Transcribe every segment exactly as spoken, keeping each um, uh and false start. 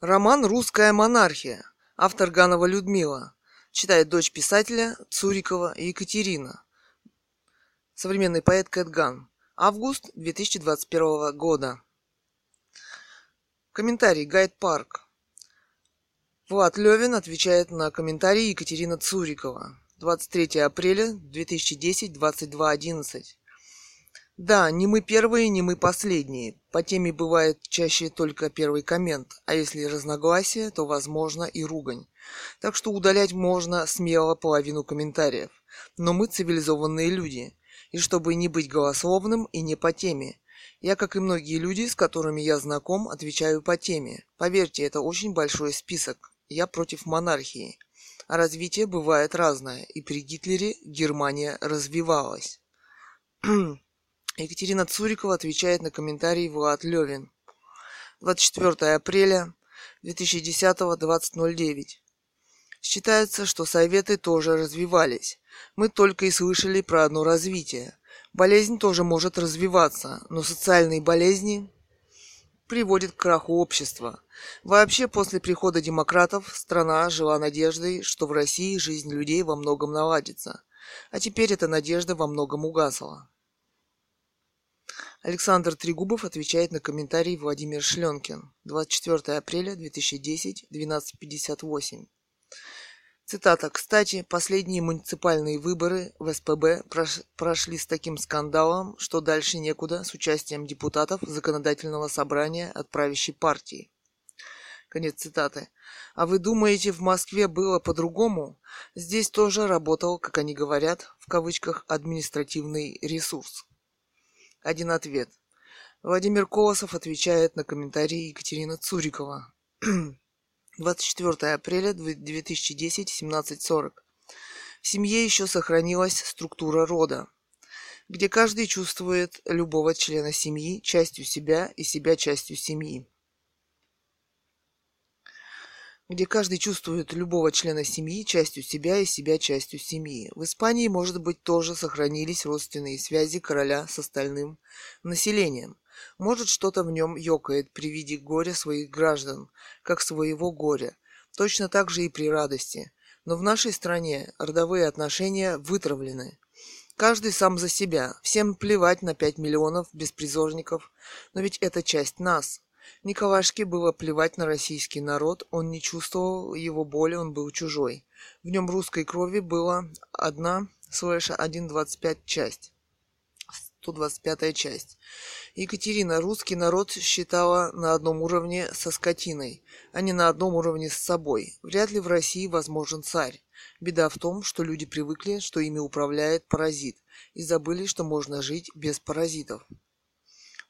Роман «Русская монархия». Автор Ганова Людмила. Читает дочь писателя Цурикова Екатерина. Современный поэт Кэтган. Август две тысячи двадцать первого года. Комментарий. Гайд Парк. Влад Левин отвечает на комментарии Екатерина Цурикова. двадцать третьего апреля две тысячи десятого, двадцать два одиннадцать. Да, не мы первые, не мы последние. По теме бывает чаще только первый коммент, а если разногласия, то, возможно, и ругань. Так что удалять можно смело половину комментариев. Но мы цивилизованные люди, и чтобы не быть голословным и не по теме. Я, как и многие люди, с которыми я знаком, отвечаю по теме. Поверьте, это очень большой список. Я против монархии. А развитие бывает разное, и при Гитлере Германия развивалась. Екатерина Цурикова отвечает на комментарий Влад Левин. двадцать четвёртого апреля две тысячи десятого, двадцать ноль девять. Считается, что советы тоже развивались. Мы только и слышали про одно развитие. Болезнь тоже может развиваться, но социальные болезни приводят к краху общества. Вообще, после прихода демократов страна жила надеждой, что в России жизнь людей во многом наладится. А теперь эта надежда во многом угасла. Александр Трегубов отвечает на комментарий Владимир Шленкин. двадцать четвёртого апреля две тысячи десятого, двенадцать пятьдесят восемь. Цитата. Кстати, последние муниципальные выборы в СПб прошли с таким скандалом, что дальше некуда, с участием депутатов законодательного собрания от правящей партии. Конец цитаты. А вы думаете, в Москве было по-другому? Здесь тоже работал, как они говорят, в кавычках, административный ресурс. Один ответ. Владимир Колосов отвечает на комментарии Екатерина Цурикова. двадцать четвёртого апреля две тысячи десятого, семнадцать сорок. В семье еще сохранилась структура рода, где каждый чувствует любого члена семьи частью себя и себя частью семьи. Где каждый чувствует любого члена семьи частью себя и себя частью семьи. В Испании, может быть, тоже сохранились родственные связи короля с остальным населением. Может, что-то в нем ёкает при виде горя своих граждан, как своего горя. Точно так же и при радости. Но в нашей стране родовые отношения вытравлены. Каждый сам за себя. Всем плевать на пять миллионов беспризорников. Но ведь это часть нас. Николашке было плевать на российский народ, он не чувствовал его боли, он был чужой. В нем русской крови было одна целая сто двадцать пять сотых часть. сто двадцать пятая часть. Екатерина русский народ считала на одном уровне со скотиной, а не на одном уровне с собой. Вряд ли в России возможен царь. Беда в том, что люди привыкли, что ими управляет паразит, и забыли, что можно жить без паразитов.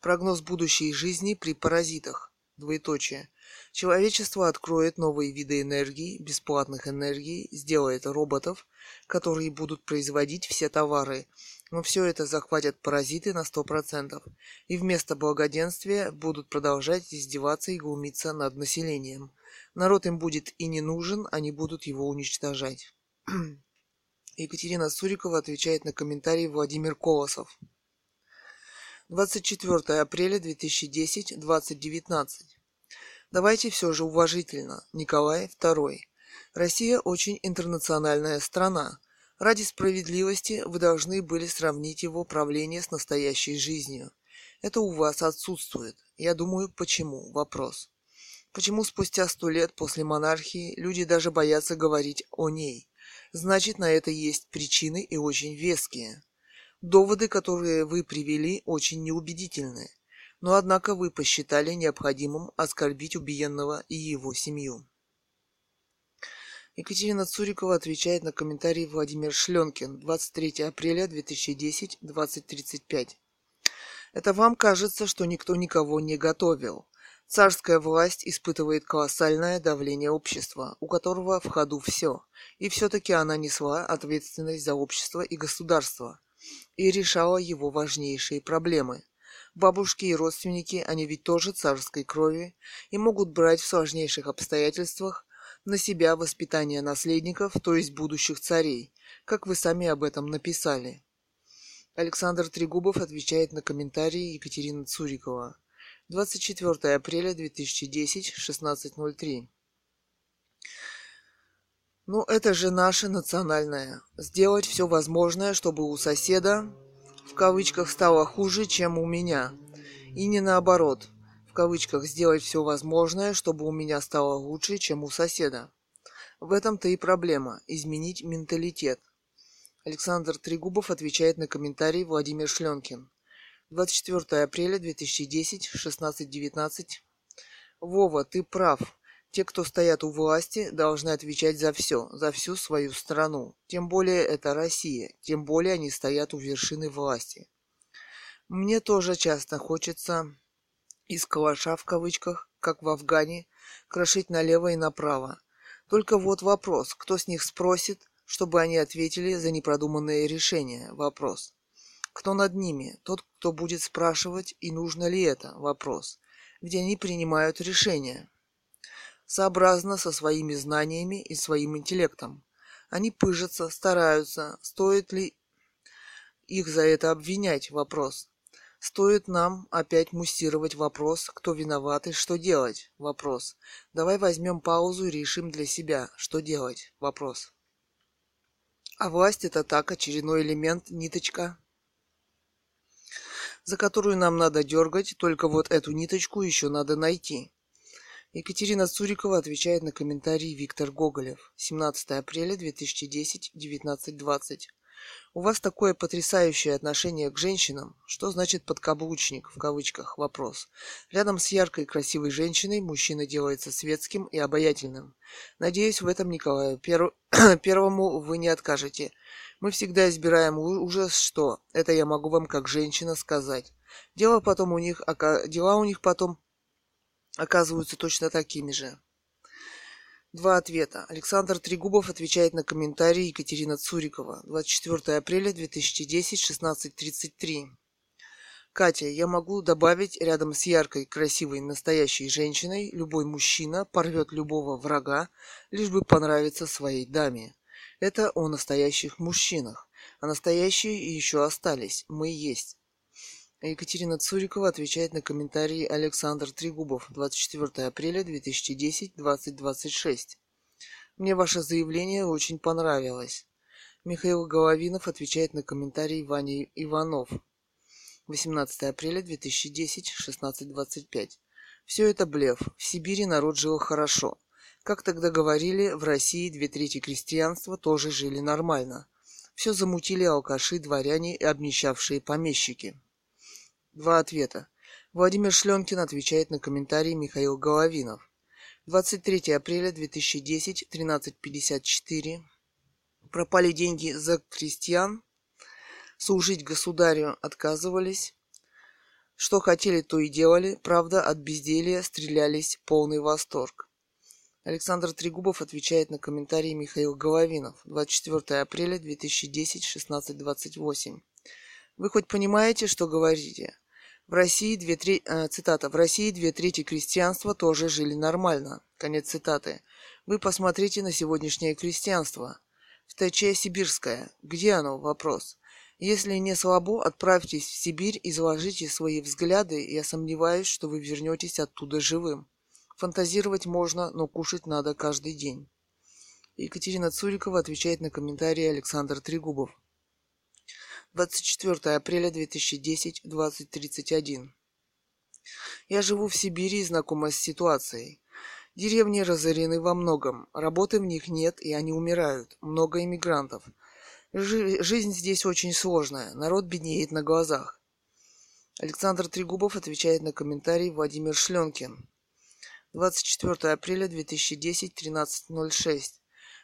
Прогноз будущей жизни при паразитах. Двоеточие. Человечество откроет новые виды энергии, бесплатных энергий, сделает роботов, которые будут производить все товары. Но все это захватят паразиты на сто процентов. И вместо благоденствия будут продолжать издеваться и глумиться над населением. Народ им будет и не нужен, они будут его уничтожать. Екатерина Цурикова отвечает на комментарий Владимир Колосов. двадцать четвёртого апреля две тысячи десятого, двадцать девятнадцать. Давайте все же уважительно. Николай второй. Россия очень интернациональная страна. Ради справедливости вы должны были сравнить его правление с настоящей жизнью. Это у вас отсутствует. Я думаю, почему? Вопрос. Почему спустя сто лет после монархии люди даже боятся говорить о ней? Значит, на это есть причины и очень веские. Доводы, которые вы привели, очень неубедительны, но однако вы посчитали необходимым оскорбить убиенного и его семью. Екатерина Цурикова отвечает на комментарий Владимир Шленкин, двадцать третьего апреля две тысячи десятого, двадцать тридцать пять. Это вам кажется, что никто никого не готовил. Царская власть испытывает колоссальное давление общества, у которого в ходу все, и все-таки она несла ответственность за общество и государство. И решала его важнейшие проблемы. Бабушки и родственники, они ведь тоже царской крови, и могут брать в сложнейших обстоятельствах на себя воспитание наследников, то есть будущих царей, как вы сами об этом написали. Александр Трегубов отвечает на комментарии Екатерины Цурикова. двадцать четвёртого апреля две тысячи десятого, шестнадцать ноль три. Ну, это же наше национальное. Сделать все возможное, чтобы у соседа, в кавычках, стало хуже, чем у меня. И не наоборот, в кавычках, сделать все возможное, чтобы у меня стало лучше, чем у соседа. В этом-то и проблема. Изменить менталитет. Александр Трегубов отвечает на комментарий Владимир Шленкин. двадцать четвёртого апреля две тысячи десятого, шестнадцать девятнадцать. Вова, ты прав. Те, кто стоят у власти, должны отвечать за все, за всю свою страну. Тем более это Россия, тем более они стоят у вершины власти. Мне тоже часто хочется из калаша, в кавычках, как в Афгане, крошить налево и направо. Только вот вопрос, кто с них спросит, чтобы они ответили за непродуманные решения? Вопрос. Кто над ними? Тот, кто будет спрашивать, и нужно ли это? Вопрос. Где они принимают решения? Сообразно со своими знаниями и своим интеллектом. Они пыжатся, стараются. Стоит ли их за это обвинять? Вопрос. Стоит нам опять муссировать вопрос, кто виноват и что делать? Вопрос. Давай возьмем паузу и решим для себя, что делать? Вопрос. А власть — это так, очередной элемент, ниточка, за которую нам надо дергать, только вот эту ниточку еще надо найти. Екатерина Цурикова отвечает на комментарий Виктор Гоголев. семнадцатого апреля две тысячи десятого, девятнадцать двадцать. У вас такое потрясающее отношение к женщинам. Что значит «подкаблучник» в кавычках? Вопрос. Рядом с яркой и красивой женщиной мужчина делается светским и обаятельным. Надеюсь, в этом Николаю Пер... Первому вы не откажете. Мы всегда избираем ужас, что это я могу вам как женщина сказать. Дело потом у них... Дела у них потом... оказываются точно такими же. Два ответа. Александр Трегубов отвечает на комментарии Екатерина Цурикова. двадцать четвёртого апреля две тысячи десятого, шестнадцать тридцать три. Катя, я могу добавить, рядом с яркой, красивой, настоящей женщиной любой мужчина порвет любого врага, лишь бы понравиться своей даме. Это о настоящих мужчинах. А настоящие еще остались. Мы есть. Екатерина Цурикова отвечает на комментарии Александр Трегубов. двадцать четвёртого апреля две тысячи десятого, двадцать двадцать шесть. Мне ваше заявление очень понравилось. Михаил Головинов отвечает на комментарий Вани Иванов. восемнадцатого апреля две тысячи десятого, шестнадцать двадцать пять. Все это блеф. В Сибири народ жил хорошо. Как тогда говорили, в России две трети крестьянства тоже жили нормально. Все замутили алкаши, дворяне и обнищавшие помещики. Два ответа. Владимир Шленкин отвечает на комментарий Михаил Головинов. двадцать третьего апреля две тысячи десятого, тринадцать пятьдесят четыре. Пропали деньги за крестьян. Служить государю отказывались. Что хотели, то и делали. Правда, от безделья стрелялись, полный восторг. Александр Трегубов отвечает на комментарий Михаил Головинов. двадцать четвёртого апреля две тысячи десятого, шестнадцать двадцать восемь. Вы хоть понимаете, что говорите? В России две трети, э, цитата, в России две трети крестьянства тоже жили нормально. Конец цитаты. Вы посмотрите на сегодняшнее крестьянство. В ТЧ сибирское. Где оно? Вопрос. Если не слабо, отправьтесь в Сибирь, изложите свои взгляды, я сомневаюсь, что вы вернетесь оттуда живым. Фантазировать можно, но кушать надо каждый день. Екатерина Цурикова отвечает на комментарии Александр Трегубов. двадцать четвёртого апреля две тысячи десятого, двадцать тридцать один. Я живу в Сибири и знакома с ситуацией. Деревни разорены во многом, работы в них нет и они умирают, много иммигрантов. Жи- жизнь здесь очень сложная, народ беднеет на глазах. Александр Трегубов отвечает на комментарий Владимир Шленкин. двадцать четвёртого апреля две тысячи десятого, тринадцать ноль шесть.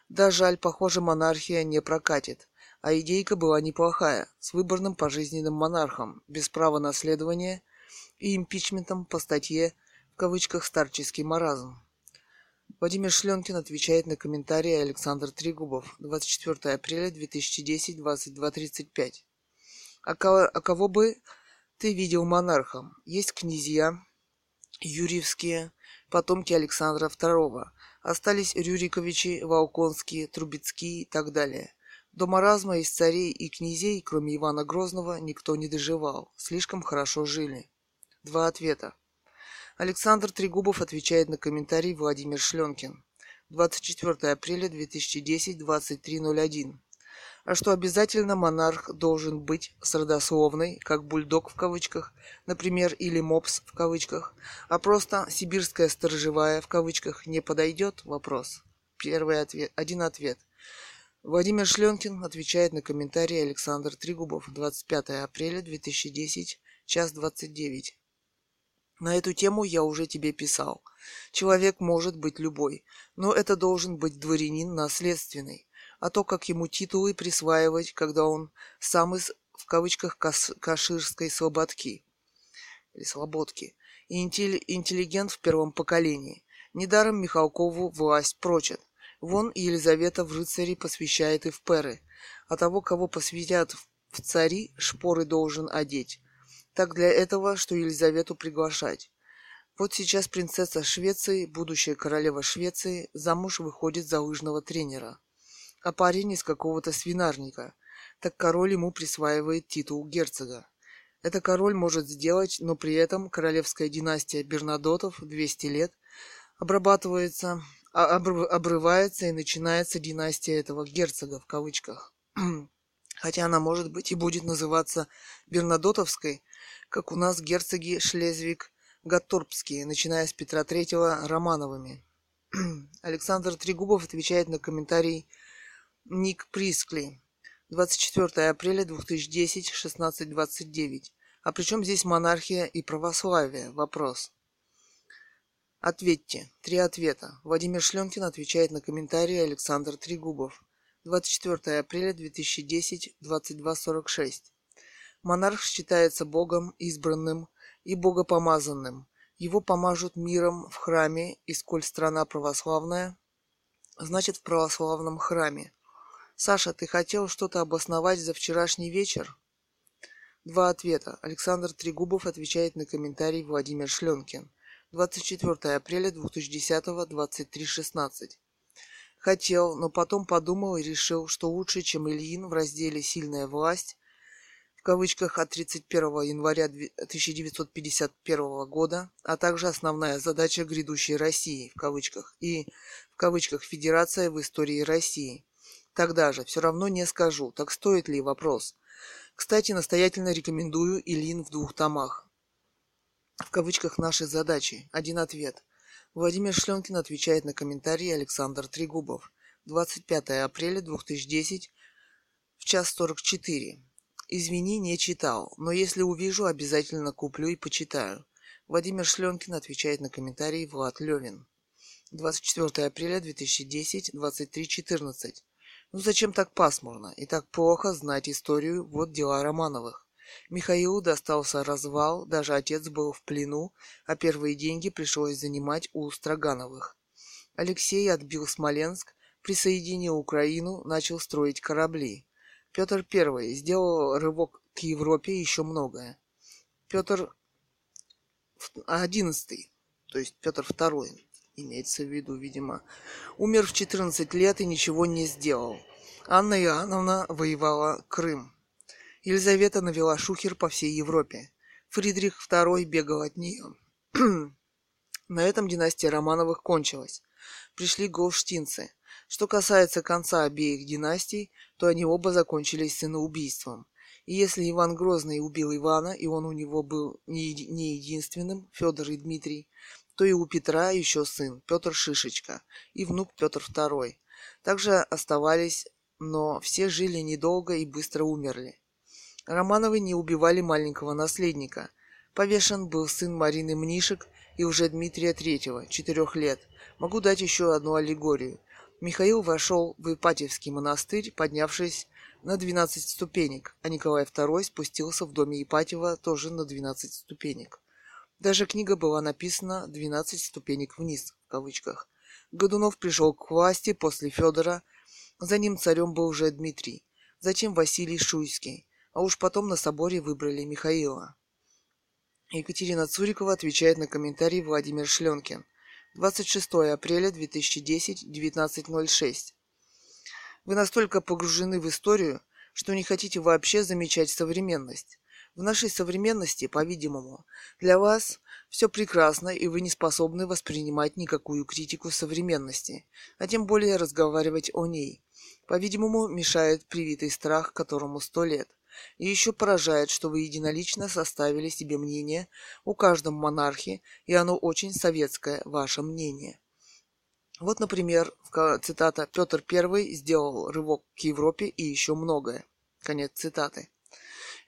Да, жаль, похоже, монархия не прокатит. А идейка была неплохая, с выборным пожизненным монархом, без права наследования и импичментом по статье в кавычках «старческий маразм». Владимир Шленкин отвечает на комментарии Александр Трегубов. двадцать четвёртого апреля две тысячи десятого, двадцать два тридцать пять. А кого, а кого бы ты видел монархом? Есть князья, юрьевские, потомки Александра второго. Остались Рюриковичи, Волконские, Трубецкие и так далее. До маразма из царей и князей, кроме Ивана Грозного, никто не доживал. Слишком хорошо жили. Два ответа. Александр Трегубов отвечает на комментарий Владимир Шленкин. двадцать четвёртого апреля две тысячи десятого, двадцать три ноль один. А что обязательно монарх должен быть с родословной, как бульдог в кавычках, например, или мопс в кавычках, а просто сибирская сторожевая в кавычках не подойдет? Вопрос. Первый ответ. Один ответ. Владимир Шленкин отвечает на комментарий Александр Трегубов. двадцать пятого апреля две тысячи десятого, час двадцать девять. На эту тему я уже тебе писал. Человек может быть любой, но это должен быть дворянин наследственный. А то, как ему титулы присваивать, когда он сам из, в кавычках, каш, каширской слободки, или слободки, и интелли, интеллигент в первом поколении. Недаром Михалкову власть прочат. Вон и Елизавета в рыцари посвящает и в перы, а того, кого посвятят в цари, шпоры должен одеть. Так для этого, что Елизавету приглашать. Вот сейчас принцесса Швеции, будущая королева Швеции, замуж выходит за лыжного тренера. А парень из какого-то свинарника. Так король ему присваивает титул герцога. Это король может сделать, но при этом королевская династия Бернадотов двести лет обрабатывается, обрывается и начинается династия этого герцога в кавычках. Хотя она может быть и будет называться Бернадотовской, как у нас герцоги Шлезвиг-Готторпские, начиная с Петра третьего Романовыми. Александр Трегубов отвечает на комментарий Ник Прискли. двадцать четвёртого апреля две тысячи десятого, шестнадцать двадцать девять. А при чем здесь монархия и православие? Вопрос. Ответьте. Три ответа. Владимир Шленкин отвечает на комментарии Александр Трегубов. двадцать четвёртого апреля две тысячи десятого, двадцать два сорок шесть. Монарх считается Богом избранным и богопомазанным. Его помажут миром в храме, и сколь страна православная, значит в православном храме. Саша, ты хотел что-то обосновать за вчерашний вечер? Два ответа. Александр Трегубов отвечает на комментарий Владимир Шленкин. двадцать четвёртого апреля две тысячи десятого, двадцать три шестнадцать. Хотел, но потом подумал и решил, что лучше, чем Ильин в разделе «Сильная власть» в кавычках от тридцать первого января тысяча девятьсот пятьдесят первого года, а также «Основная задача грядущей России» в кавычках и в кавычках «Федерация в истории России». Тогда же, все равно не скажу, так стоит ли вопрос. Кстати, настоятельно рекомендую Ильин в двух томах. В кавычках «наши задачи». Один ответ. Владимир Шленкин отвечает на комментарии Александр Трегубов. двадцать пятого апреля две тысячи десятого, в час сорок четыре. Извини, не читал, но если увижу, обязательно куплю и почитаю. Владимир Шленкин отвечает на комментарии Влад Левин. двадцать четвёртого апреля две тысячи десятого, двадцать три четырнадцать. Ну зачем так пасмурно и так плохо знать историю, вот дела Романовых. Михаилу достался развал, даже отец был в плену, а первые деньги пришлось занимать у Строгановых. Алексей отбил Смоленск, присоединил Украину, начал строить корабли. Петр I сделал рывок к Европе еще многое. Петр одиннадцатый, то есть Петр второй. Имеется в виду, видимо. Умер в четырнадцать лет и ничего не сделал. Анна Иоанновна воевала Крым. Елизавета навела шухер по всей Европе. Фридрих второй бегал от нее. На этом династия Романовых кончилась. Пришли голштинцы. Что касается конца обеих династий, то они оба закончились сыноубийством. И если Иван Грозный убил Ивана, и он у него был не, еди- не единственным, Федор и Дмитрий, то и у Петра еще сын, Петр Шишечка, и внук Петр второй. Также оставались, но все жили недолго и быстро умерли. Романовы не убивали маленького наследника. Повешен был сын Марины Мнишек и уже Дмитрия третьего, четырех лет. Могу дать еще одну аллегорию. Михаил вошел в Ипатьевский монастырь, поднявшись на двенадцать ступенек, а Николай второй спустился в доме Ипатьева тоже на двенадцать ступенек. Даже книга была написана «двенадцать ступенек вниз» в кавычках. Годунов пришел к власти после Федора, за ним царем был уже Дмитрий, затем Василий Шуйский, а уж потом на соборе выбрали Михаила. Екатерина Цурикова отвечает на комментарий Владимир Шленкин. двадцать шестого апреля две тысячи десятого, девятнадцать ноль шесть. Вы настолько погружены в историю, что не хотите вообще замечать современность. В нашей современности, по-видимому, для вас все прекрасно, и вы не способны воспринимать никакую критику современности, а тем более разговаривать о ней. По-видимому, мешает привитый страх, которому сто лет. И еще поражает, что вы единолично составили себе мнение о каждом монархе, и оно очень советское, ваше мнение. Вот, например, цитата: «Петр I сделал рывок к Европе и еще многое». Конец цитаты.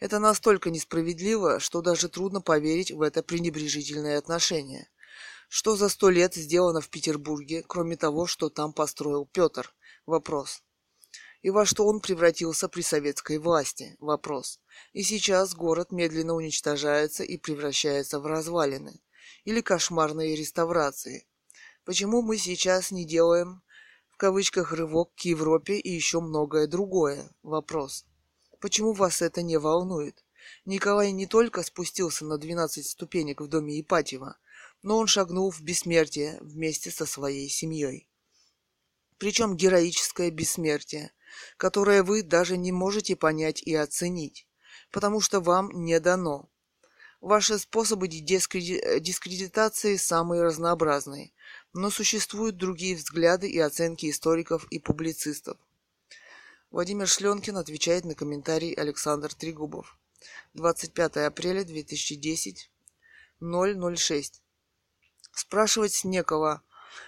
Это настолько несправедливо, что даже трудно поверить в это пренебрежительное отношение. Что за сто лет сделано в Петербурге, кроме того, что там построил Петр? Вопрос. И во что он превратился при советской власти? Вопрос. И сейчас город медленно уничтожается и превращается в развалины или кошмарные реставрации. Почему мы сейчас не делаем, в кавычках, рывок к Европе и еще многое другое? Вопрос. Почему вас это не волнует? Николай не только спустился на двенадцать ступенек в доме Ипатьева, но он шагнул в бессмертие вместе со своей семьей. Причем героическое бессмертие, которое вы даже не можете понять и оценить, потому что вам не дано. Ваши способы дискреди... дискредитации самые разнообразные, но существуют другие взгляды и оценки историков и публицистов. Владимир Шленкин отвечает на комментарий Александр Трегубов. двадцать пятого апреля две тысячи десятого, ноль ноль шесть. Спрашивать некого,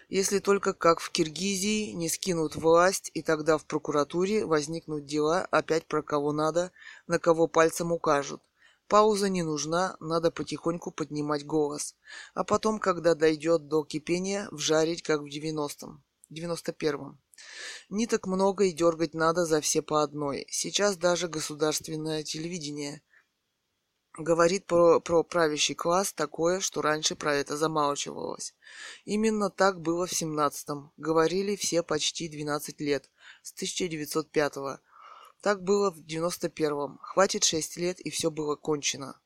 если только как в Киргизии не скинут власть, и тогда в прокуратуре возникнут дела опять про кого надо, на кого пальцем укажут. Пауза не нужна, надо потихоньку поднимать голос. А потом, когда дойдет до кипения, вжарить, как в девяностом, девяносто первом. Ниток много и дергать надо за все по одной. Сейчас даже государственное телевидение говорит про, про правящий класс такое, что раньше про это замалчивалось. Именно так было в семнадцатом. Говорили все почти двенадцать лет, с тысяча девятьсот пятого. Так было в девяносто первом. Хватит шесть лет, и все было кончено.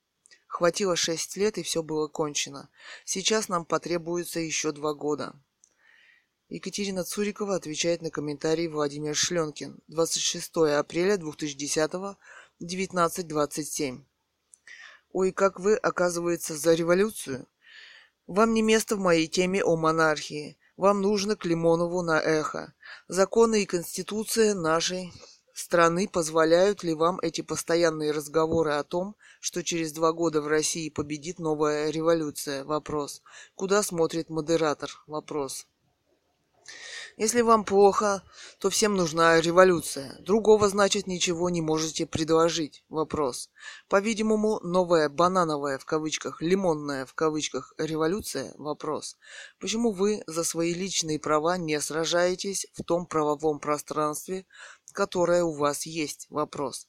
Хватило шесть лет, и все было кончено. Сейчас нам потребуется еще два года. Екатерина Цурикова отвечает на комментарий Владимир Шленкин. двадцать шестого апреля две тысячи десятого, девятнадцать двадцать семь. Ой, как вы, оказывается, за революцию? Вам не место в моей теме о монархии. Вам нужно к Лимонову на эхо. Законы и Конституция нашей страны позволяют ли вам эти постоянные разговоры о том, что через два года в России победит новая революция? Вопрос. Куда смотрит модератор? Вопрос. Если вам плохо, то всем нужна революция. Другого, значит, ничего не можете предложить. Вопрос. По-видимому, новая банановая, в кавычках, лимонная, в кавычках, революция. Вопрос. Почему вы за свои личные права не сражаетесь в том правовом пространстве, которое у вас есть? Вопрос.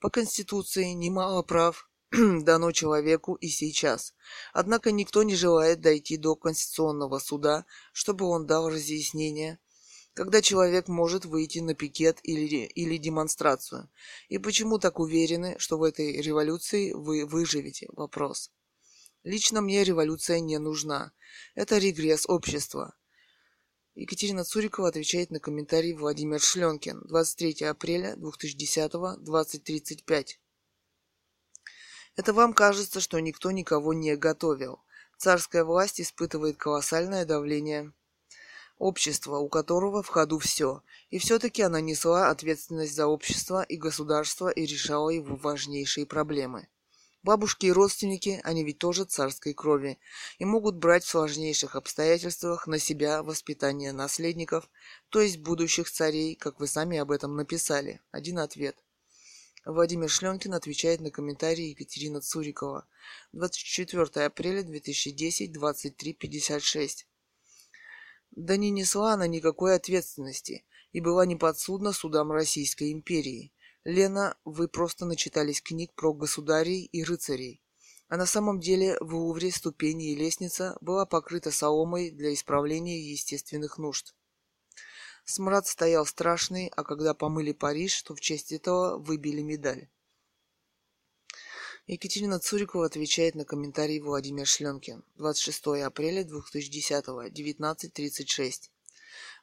По Конституции немало прав дано человеку и сейчас. Однако никто не желает дойти до Конституционного суда, чтобы он дал разъяснение, когда человек может выйти на пикет или, или демонстрацию. И почему так уверены, что в этой революции вы выживете? Вопрос. Лично мне революция не нужна. Это регресс общества. Екатерина Цурикова отвечает на комментарий Владимир Шленкин. двадцать третьего апреля две тысячи десятого, двадцать тридцать пять. Это вам кажется, что никто никого не готовил. Царская власть испытывает колоссальное давление общества, у которого в ходу все. И все-таки она несла ответственность за общество и государство и решала его важнейшие проблемы. Бабушки и родственники, они ведь тоже царской крови, и могут брать в сложнейших обстоятельствах на себя воспитание наследников, то есть будущих царей, как вы сами об этом написали. Один ответ. Владимир Шленкин отвечает на комментарии Екатерина Цурикова. двадцать четвертого апреля две тысячи десятого, двадцать три пятьдесят шесть. Да не несла она никакой ответственности и была не подсудна судам Российской империи. Лена, вы просто начитались книг про государей и рыцарей. А на самом деле в Лувре ступени и лестница была покрыта соломой для исправления естественных нужд. Смрад стоял страшный, а когда помыли Париж, то в честь этого выбили медаль. Екатерина Цурикова отвечает на комментарий Владимир Шленкин. двадцать шестого апреля две тысячи десятого, девятнадцать тридцать шесть.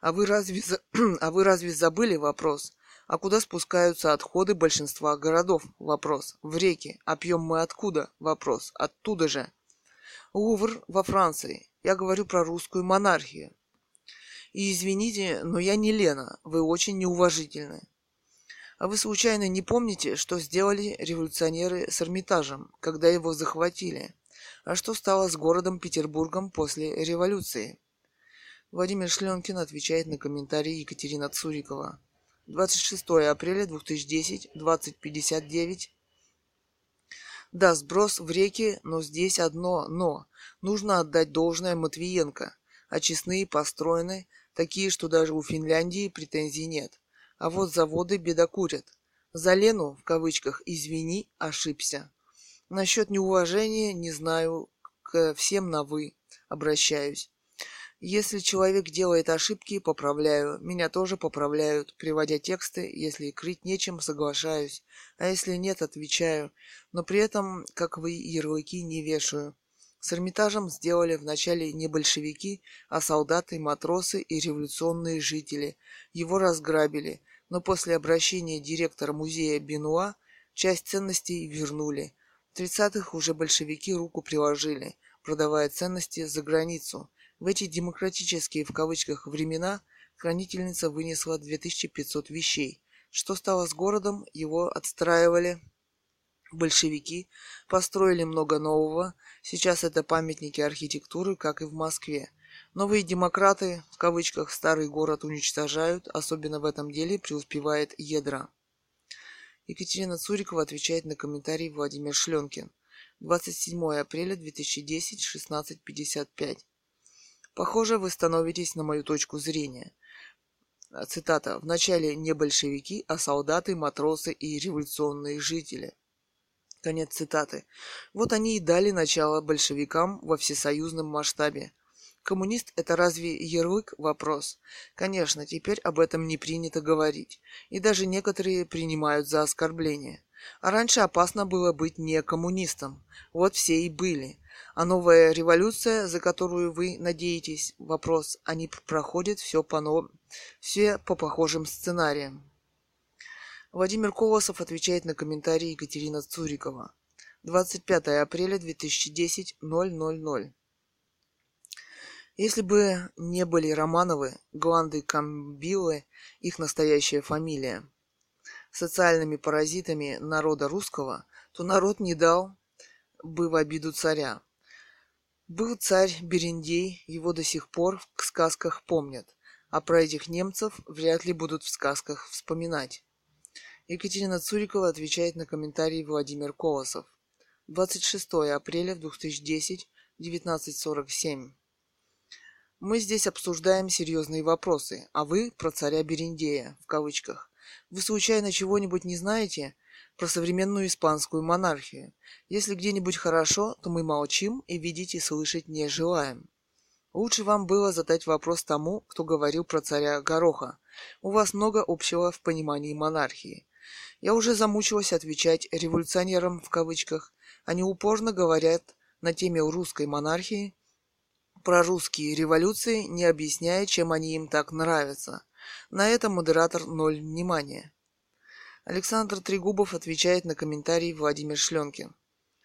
А вы разве, за... а вы разве забыли вопрос, А куда спускаются отходы большинства городов? Вопрос. В реки. А пьем мы откуда? Вопрос. Оттуда же. Лувр во Франции. Я говорю про русскую монархию. И извините, но я не Лена. Вы очень неуважительны. А вы случайно не помните, что сделали революционеры с Эрмитажем, когда его захватили? А что стало с городом Петербургом после революции? Владимир Шленкин отвечает на комментарии Екатерина Цурикова. двадцать шестого апреля две тысячи десятого, двадцать пятьдесят девять. Да, сброс в реки, но здесь одно «но». Нужно отдать должное Матвиенко. Очистные построены, такие, что даже у Финляндии претензий нет. А вот заводы бедокурят. За Лену, в кавычках, извини, ошибся. Насчет неуважения не знаю, к всем на «вы» обращаюсь. Если человек делает ошибки, поправляю. Меня тоже поправляют, приводя тексты. Если крыть нечем, соглашаюсь. А если нет, отвечаю. Но при этом, как вы, ярлыки не вешаю. С Эрмитажем сделали вначале не большевики, а солдаты, матросы и революционные жители. Его разграбили. Но после обращения директора музея Бенуа часть ценностей вернули. В тридцатых уже большевики руку приложили, продавая ценности за границу. В эти «демократические» в кавычках времена хранительница вынесла две тысячи пятьсот вещей. Что стало с городом, его отстраивали. Большевики построили много нового. Сейчас это памятники архитектуры, как и в Москве. Новые демократы, в кавычках, старый город уничтожают. Особенно в этом деле преуспевает Ядра. Екатерина Цурикова отвечает на комментарий Владимир Шленкин. двадцать седьмого апреля две тысячи десятого, шестнадцать пятьдесят пять. Похоже, вы становитесь на мою точку зрения. Цитата. «Вначале не большевики, а солдаты, матросы и революционные жители». Конец цитаты. Вот они и дали начало большевикам во всесоюзном масштабе. Коммунист – это разве ярлык? Вопрос. Конечно, теперь об этом не принято говорить. И даже некоторые принимают за оскорбление. А раньше опасно было быть не коммунистом. Вот все и были. А новая революция, за которую вы надеетесь, вопрос, они проходят все по, но... все по похожим сценариям. Владимир Колосов отвечает на комментарии Екатерина Цурикова. двадцать пятого апреля две тысячи десятого, ноль ноль ноль. Если бы не были Романовы, Гланды Камбилы, их настоящая фамилия, социальными паразитами народа русского, то народ не дал бы в обиду царя. Был царь Берендей, его до сих пор в сказках помнят, а про этих немцев вряд ли будут в сказках вспоминать. Екатерина Цурикова отвечает на комментарии Владимир Колосов. двадцать шестого апреля две тысячи десятого, девятнадцать сорок семь. Мы здесь обсуждаем серьезные вопросы, а вы про царя Берендея, в кавычках. Вы случайно чего-нибудь не знаете про современную испанскую монархию? Если где-нибудь хорошо, то мы молчим и видеть и слышать не желаем. Лучше вам было задать вопрос тому, кто говорил про царя Гороха. У вас много общего в понимании монархии. Я уже замучилась отвечать «революционерам» в кавычках. Они упорно говорят на теме русской монархии, про русские революции, не объясняя, чем они им так нравятся. На этом модератор ноль внимания. Александр Трегубов отвечает на комментарий Владимир Шленкин.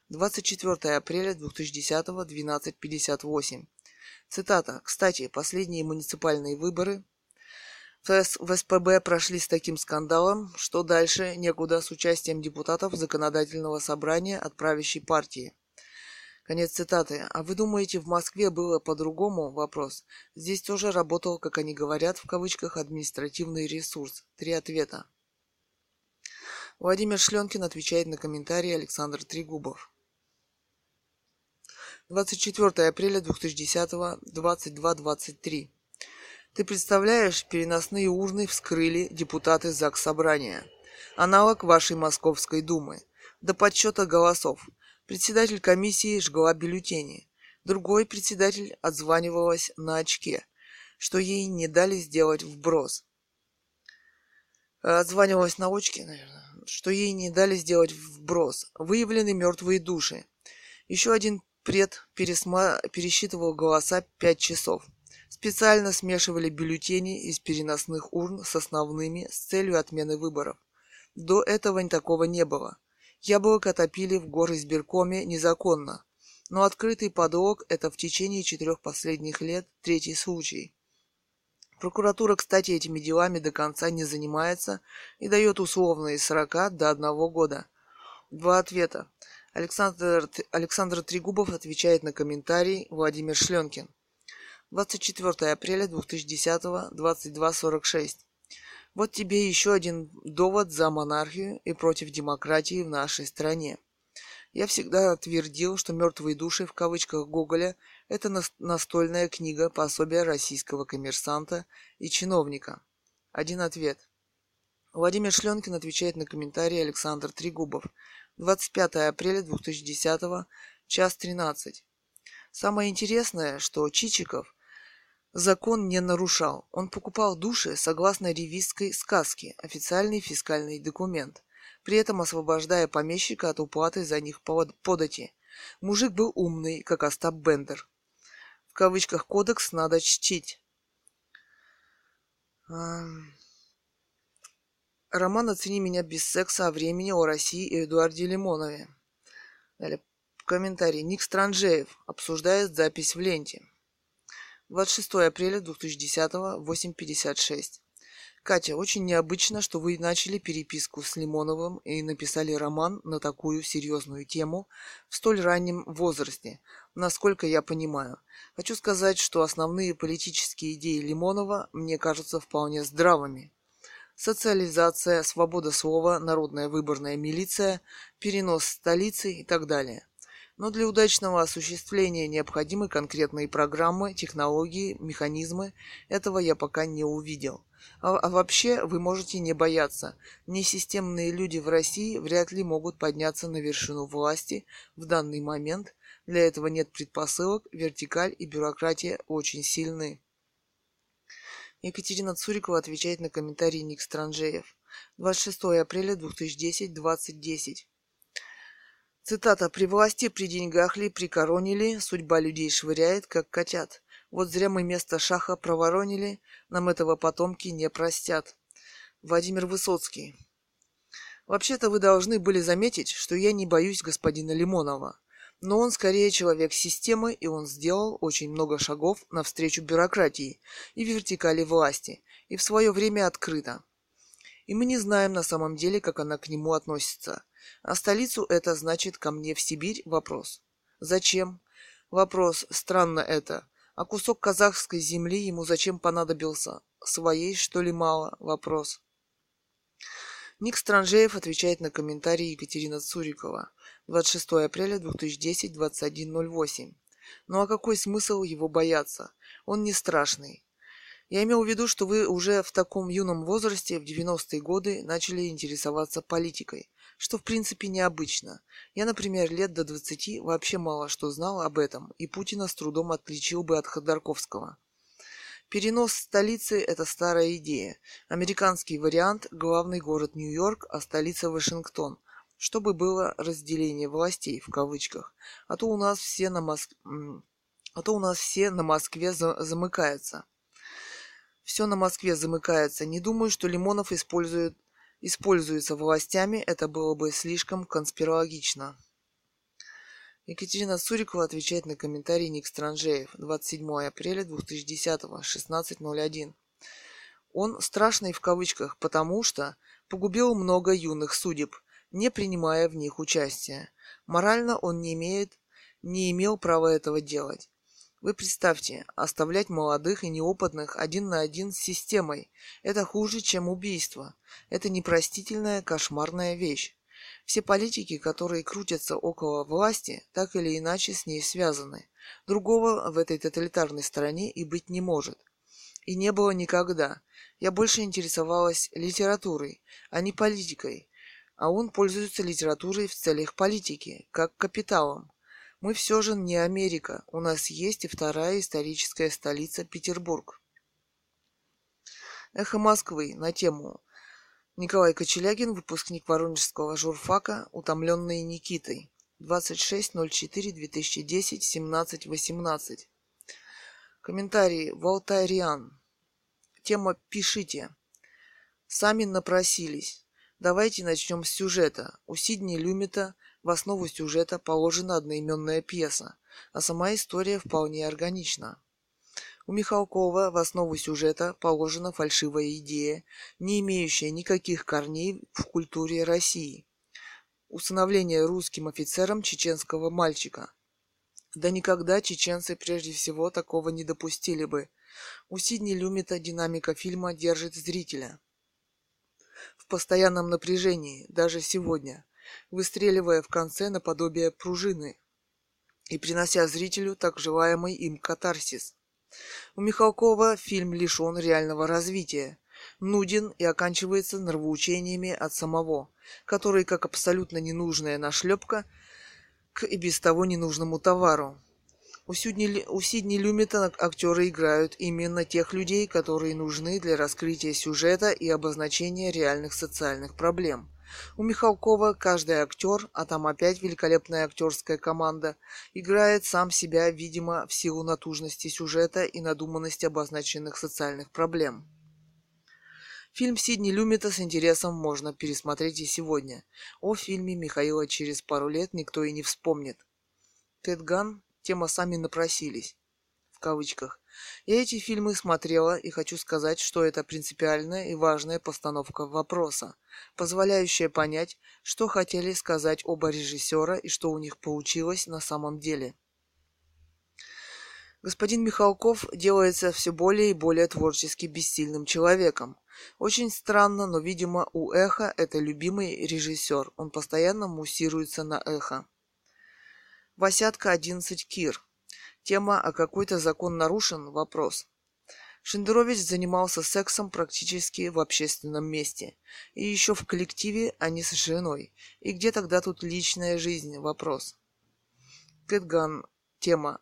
двадцать четвертого апреля две тысячи десятого, двенадцать пятьдесят восемь. Цитата. Кстати, последние муниципальные выборы в СПБ прошли с таким скандалом, что дальше некуда с участием депутатов законодательного собрания от правящей партии. Конец цитаты. А вы думаете, в Москве было по-другому? Вопрос. Здесь тоже работал, как они говорят, в кавычках, административный ресурс. Три ответа. Владимир Шленкин отвечает на комментарии Александр Трегубов. двадцать четвертого апреля две тысячи десятого, двадцать два двадцать три. Ты представляешь, переносные урны вскрыли депутаты Заксобрания. Аналог вашей Московской Думы. До подсчета голосов. Председатель комиссии жгла бюллетени. Другой председатель отзванивалась на очке, что ей не дали сделать вброс. Отзванивалась на очке, наверное, что ей не дали сделать вброс. Выявлены мертвые души. Еще один пред пересма... пересчитывал голоса пять часов. специально смешивали бюллетени из переносных урн с основными с целью отмены выборов. До этого такого не было. Яблоко топили в горизбиркоме незаконно, но открытый подлог – это в течение четырех последних лет третий случай. Прокуратура, кстати, этими делами до конца не занимается и дает условные из сорока до одного года. Два ответа. Александр, Александр Трегубов отвечает на комментарий Владимир Шленкин. двадцать четвёртого апреля две тысячи десятого, двадцать два сорок шесть. Вот тебе еще один довод за монархию и против демократии в нашей стране. Я всегда твердил, что «Мертвые души» в кавычках Гоголя – это настольная книга пособия российского коммерсанта и чиновника. Один ответ. Владимир Шленкин отвечает на комментарий Александр Трегубов. двадцать пятого апреля две тысячи десятого, час тринадцать. Самое интересное, что Чичиков закон не нарушал. Он покупал души согласно ревизской сказке, официальный фискальный документ, при этом освобождая помещика от уплаты за них подати. Мужик был умный, как Остап Бендер. В кавычках «кодекс» надо чтить. Роман «Оцени меня без секса» о времени, о России и Эдуарде Лимонове. Далее комментарий. Ник Странжеев обсуждает запись в ленте. двадцать шестого апреля две тысячи десятого, восемь пятьдесят шесть. Катя, очень необычно, что вы начали переписку с Лимоновым и написали роман на такую серьезную тему в столь раннем возрасте, насколько я понимаю. Хочу сказать, что основные политические идеи Лимонова мне кажутся вполне здравыми. Социализация, свобода слова, народная выборная милиция, перенос столицы и так далее. Но для удачного осуществления необходимы конкретные программы, технологии, механизмы. Этого я пока не увидел. А, а вообще вы можете не бояться. Несистемные люди в России вряд ли могут подняться на вершину власти в данный момент. Для этого нет предпосылок, вертикаль и бюрократия очень сильны. Екатерина Цурикова отвечает на комментарий Ник Странжеев. двадцать шестого апреля две тысячи десятого, двадцать десять. Цитата. «При власти, при деньгах ли, прикоронили, судьба людей швыряет, как котят. Вот зря мы место Шаха проворонили, нам этого потомки не простят». Владимир Высоцкий. «Вообще-то вы должны были заметить, что я не боюсь господина Лимонова. Но он скорее человек системы, и он сделал очень много шагов навстречу бюрократии и вертикали власти, и в свое время открыто. И мы не знаем на самом деле, как она к нему относится. А столицу это значит ко мне в Сибирь? Вопрос. Зачем? Вопрос. Странно это. А кусок казахской земли ему зачем понадобился? Своей, что ли, мало? Вопрос. Ник Странжеев отвечает на комментарии Екатерина Цурикова. двадцать шестого апреля две тысячи десятого, двадцать один ноль восемь. Ну а какой смысл его бояться? Он не страшный. Я имел в виду, что вы уже в таком юном возрасте, в девяностые годы, начали интересоваться политикой, что в принципе необычно. Я, например, лет до двадцати вообще мало что знал об этом, и Путина с трудом отличил бы от Ходорковского. Перенос столицы – это старая идея. Американский вариант – главный город Нью-Йорк, а столица – Вашингтон, чтобы было разделение властей, в кавычках, а то у нас все на, Моск... а то у нас все на Москве за... замыкается. Все на Москве замыкается. Не думаю, что Лимонов использует... используется властями. Это было бы слишком конспирологично. Екатерина Цурикова отвечает на комментарий Ник Странжеев. двадцать седьмого апреля две тысячи десятого, шестнадцать ноль один. Он страшный в кавычках, потому что погубил много юных судеб, не принимая в них участия. Морально он не имеет, не имел права этого делать. Вы представьте, оставлять молодых и неопытных один на один с системой – это хуже, чем убийство. Это непростительная кошмарная вещь. Все политики, которые крутятся около власти, так или иначе с ней связаны. Другого в этой тоталитарной стране и быть не может. И не было никогда. Я больше интересовалась литературой, а не политикой. А он пользуется литературой в целях политики, как капиталом. Мы все же не Америка, у нас есть и вторая историческая столица Петербург. Эхо Москвы на тему Николай Кочелягин, выпускник Воронежского журфака, утомленный Никитой. двадцать шестого апреля две тысячи десятого, семнадцать восемнадцать. Комментарий Валтайриан. Тема «Пишите». Сами напросились. Давайте начнем с сюжета. У Сидни Люмета в основу сюжета положена одноименная пьеса, а сама история вполне органична. У Михалкова в основу сюжета положена фальшивая идея, не имеющая никаких корней в культуре России. Усыновление русским офицером чеченского мальчика. Да никогда чеченцы прежде всего такого не допустили бы. У Сидни Люмета динамика фильма держит зрителя в постоянном напряжении, даже сегодня, выстреливая в конце наподобие пружины и принося зрителю так желаемый им катарсис. У Михалкова фильм лишен реального развития, нуден и оканчивается нравоучениями от самого, который, как абсолютно ненужная нашлепка к и без того ненужному товару. У Сидни, у Сидни Люмета актеры играют именно тех людей, которые нужны для раскрытия сюжета и обозначения реальных социальных проблем. У Михалкова каждый актер, а там опять великолепная актерская команда, играет сам себя, видимо, в силу натужности сюжета и надуманности обозначенных социальных проблем. Фильм Сидни Люмета с интересом можно пересмотреть и сегодня. О фильме Михаила через пару лет никто и не вспомнит. Тед Ганн. Тема «Сами напросились» в кавычках. Я эти фильмы смотрела и хочу сказать, что это принципиальная и важная постановка вопроса, позволяющая понять, что хотели сказать оба режиссера и что у них получилось на самом деле. Господин Михалков делается все более и более творчески бессильным человеком. Очень странно, но, видимо, у «Эхо» это любимый режиссер. Он постоянно муссируется на «Эхо». Восятка одиннадцать Кир. Тема «А какой-то закон нарушен?» Вопрос. Шендерович занимался сексом практически в общественном месте. И еще в коллективе, а не с женой. И где тогда тут личная жизнь? Вопрос. Тед Ганн. Тема.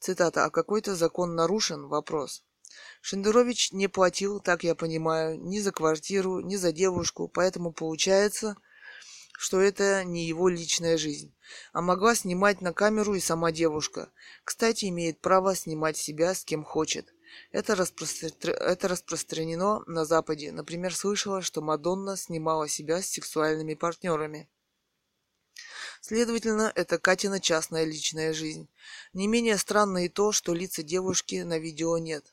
Цитата. «А какой-то закон нарушен?» Вопрос. Шендерович не платил, так я понимаю, ни за квартиру, ни за девушку, поэтому получается, что это не его личная жизнь. А могла снимать на камеру и сама девушка. Кстати, имеет право снимать себя с кем хочет. Это, распростр... это распространено на Западе. Например, слышала, что Мадонна снимала себя с сексуальными партнерами. Следовательно, это Катина частная личная жизнь. Не менее странно и то, что лица девушки на видео нет.